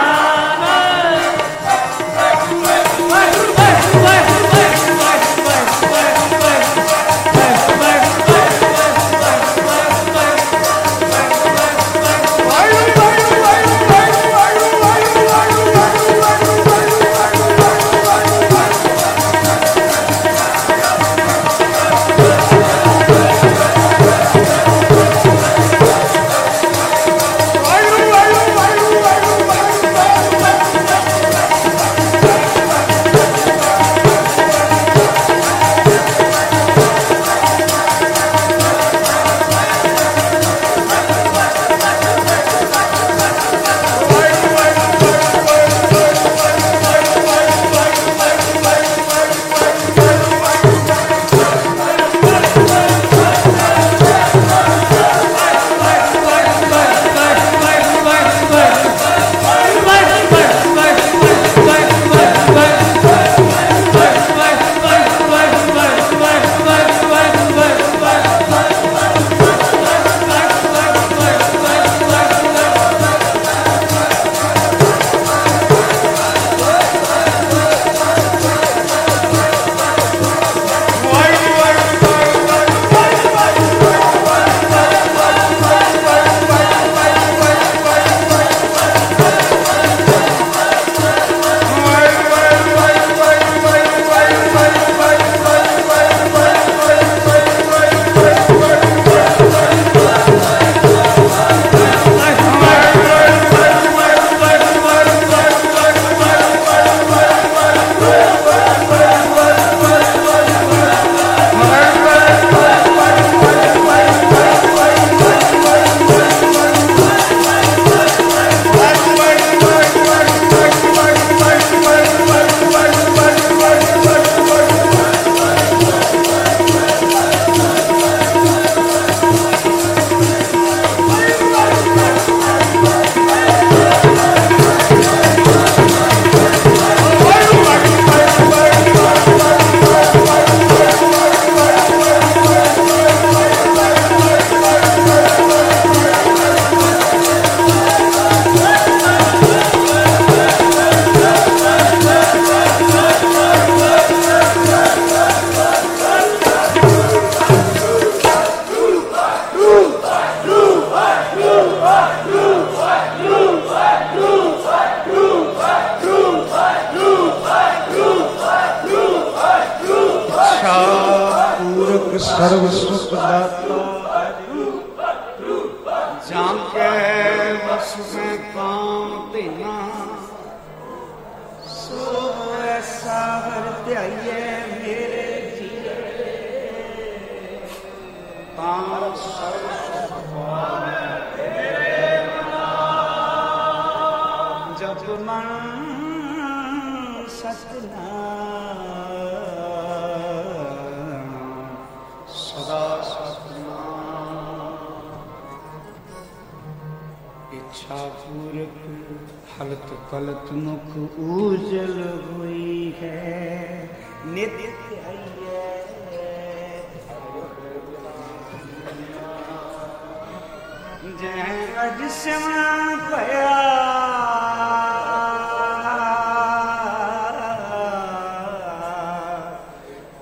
ਜੈ ਅਜ ਸਿਮਰਨ ਭਇਆ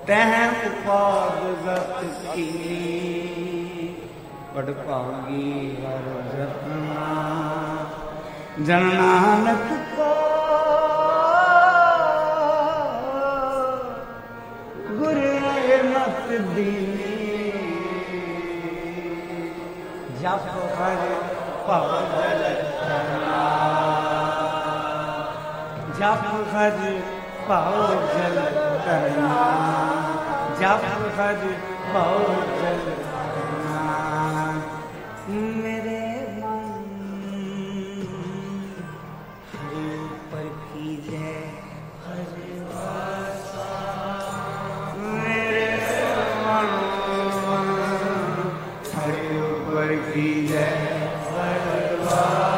ਤੈਂ ਉਪਾਦ ਜਪਤ ਕੀਨੀ, ਵਡ ਭਾਗੀ ਹਰ ਜਪਨਾ। ਜਨ ਨਾਨਕ ਕੋ ਗੁਰ ਮਤ ਦੀਨੀ, ਜਪ ਹਰ ਭਾਗ ਜਪਨਾ, ਜਪ ਹਰ ਭਾਉ ਜਲ ਕਰਨਾ, ਜਪ ਹਰ ਭਾਉ ਜਲ ਕਰਨਾ। ਮੇਰੇ ਮਨ ਹਰਿ ਪਰ ਕੀਜੈ ਹਰਿ ਵਾਸਾ, ਮੇਰੇ ਮਨ ਹਰਿ ਪਰ ਕੀਜੈ ਹਰਿ ਵਾਸਾ।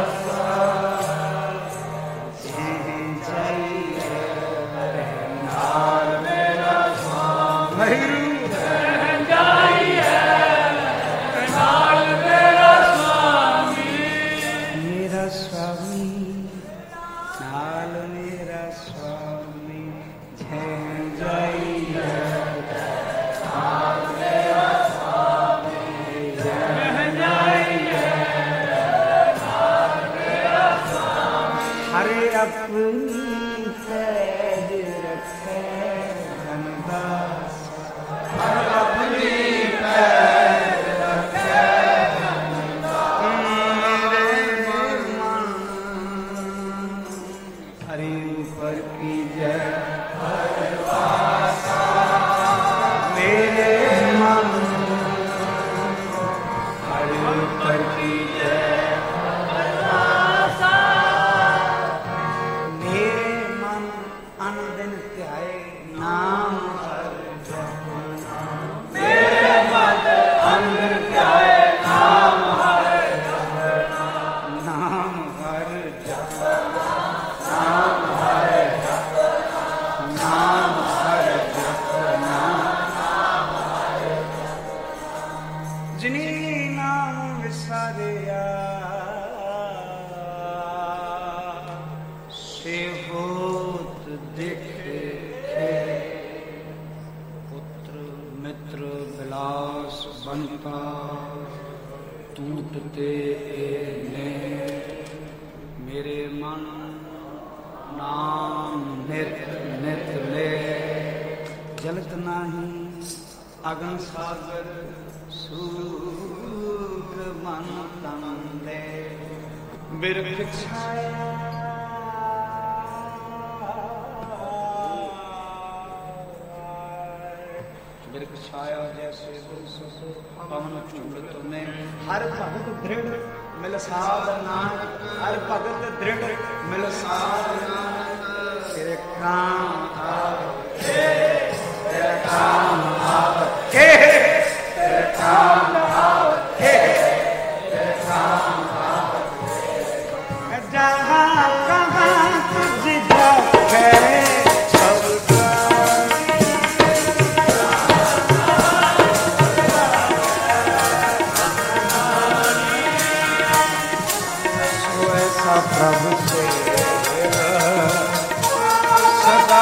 ਪ੍ਰਭ ਸੇ ਸਦਾ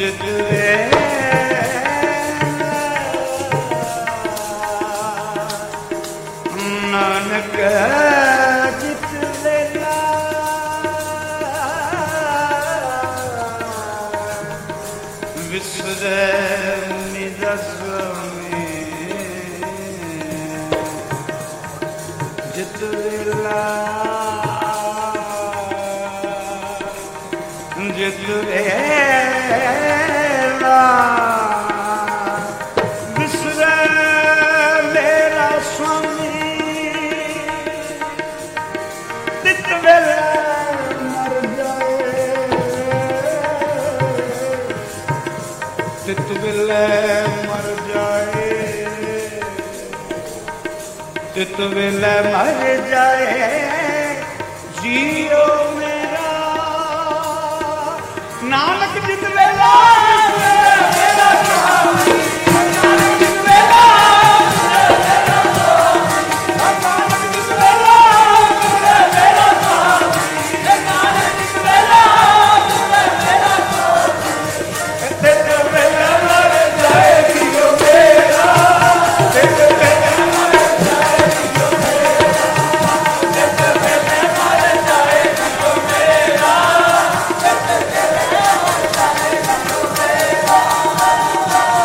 ਤਿਤ ਵੇਲੇ ਮਰ ਜਾਏ ਜੀਓ ਮੇਰਾ ਨਾਨਕ ਜਿਤ ਵੇਲਾ ਮੇਰਾ ਸਹਾਈ ਜਿਤ ਵੇਲਾ ਨਾਨਕ ਜਿਤ ਵੇਲਾ ਮੇਰਾ ਸਹਾਈ ਨਾਨਕ ਜਿਤ ਵੇਲਾ ਮੇਰਾ ਸਹਾਈ ਤਿਤ ਵੇਲੇ ਮਰ ਜਾਏ ਜੀਓ ਮੇਰਾ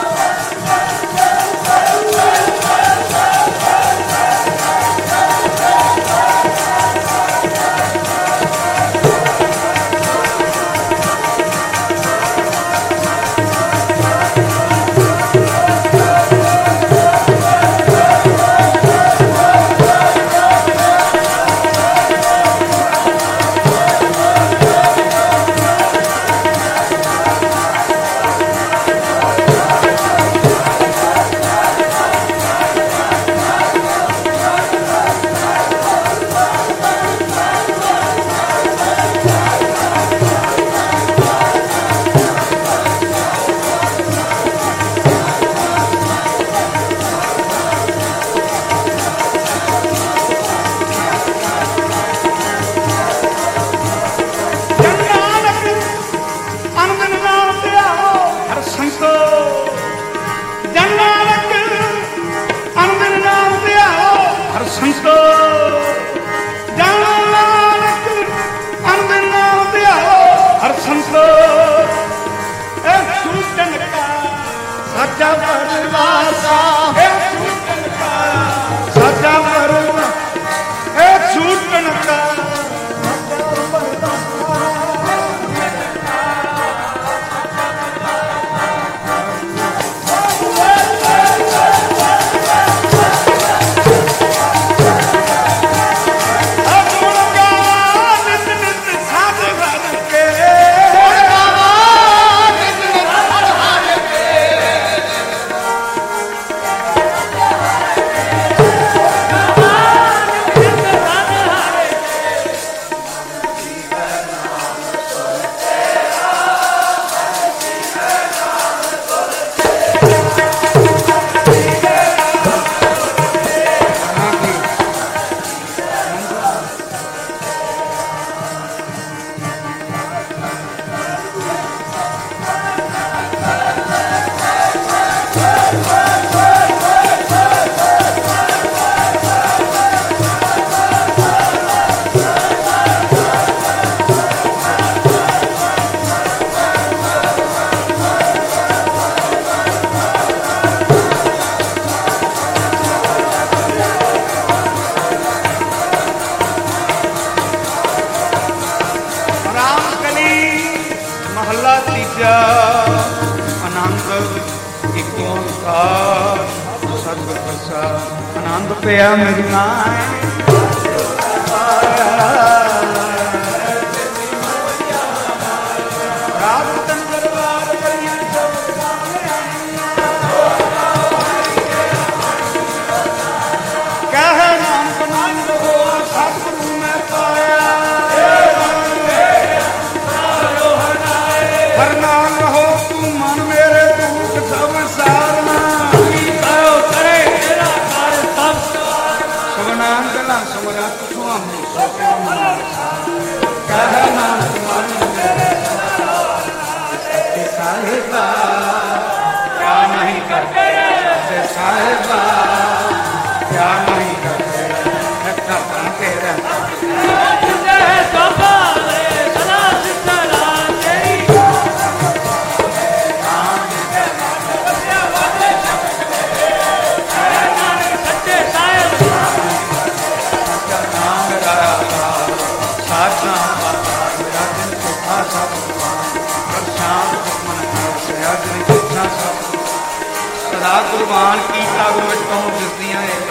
ਸਦਾ ਕੁਰਬਾਨ ਕੀਤਾ ਗੁਰੂ ਵਿੱਚ ਕੌਣ ਦਿਸਦੀਆਂ ਏ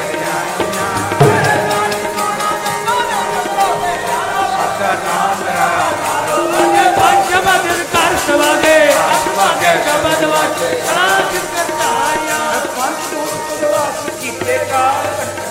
ਕੀਤੇ ਕਾ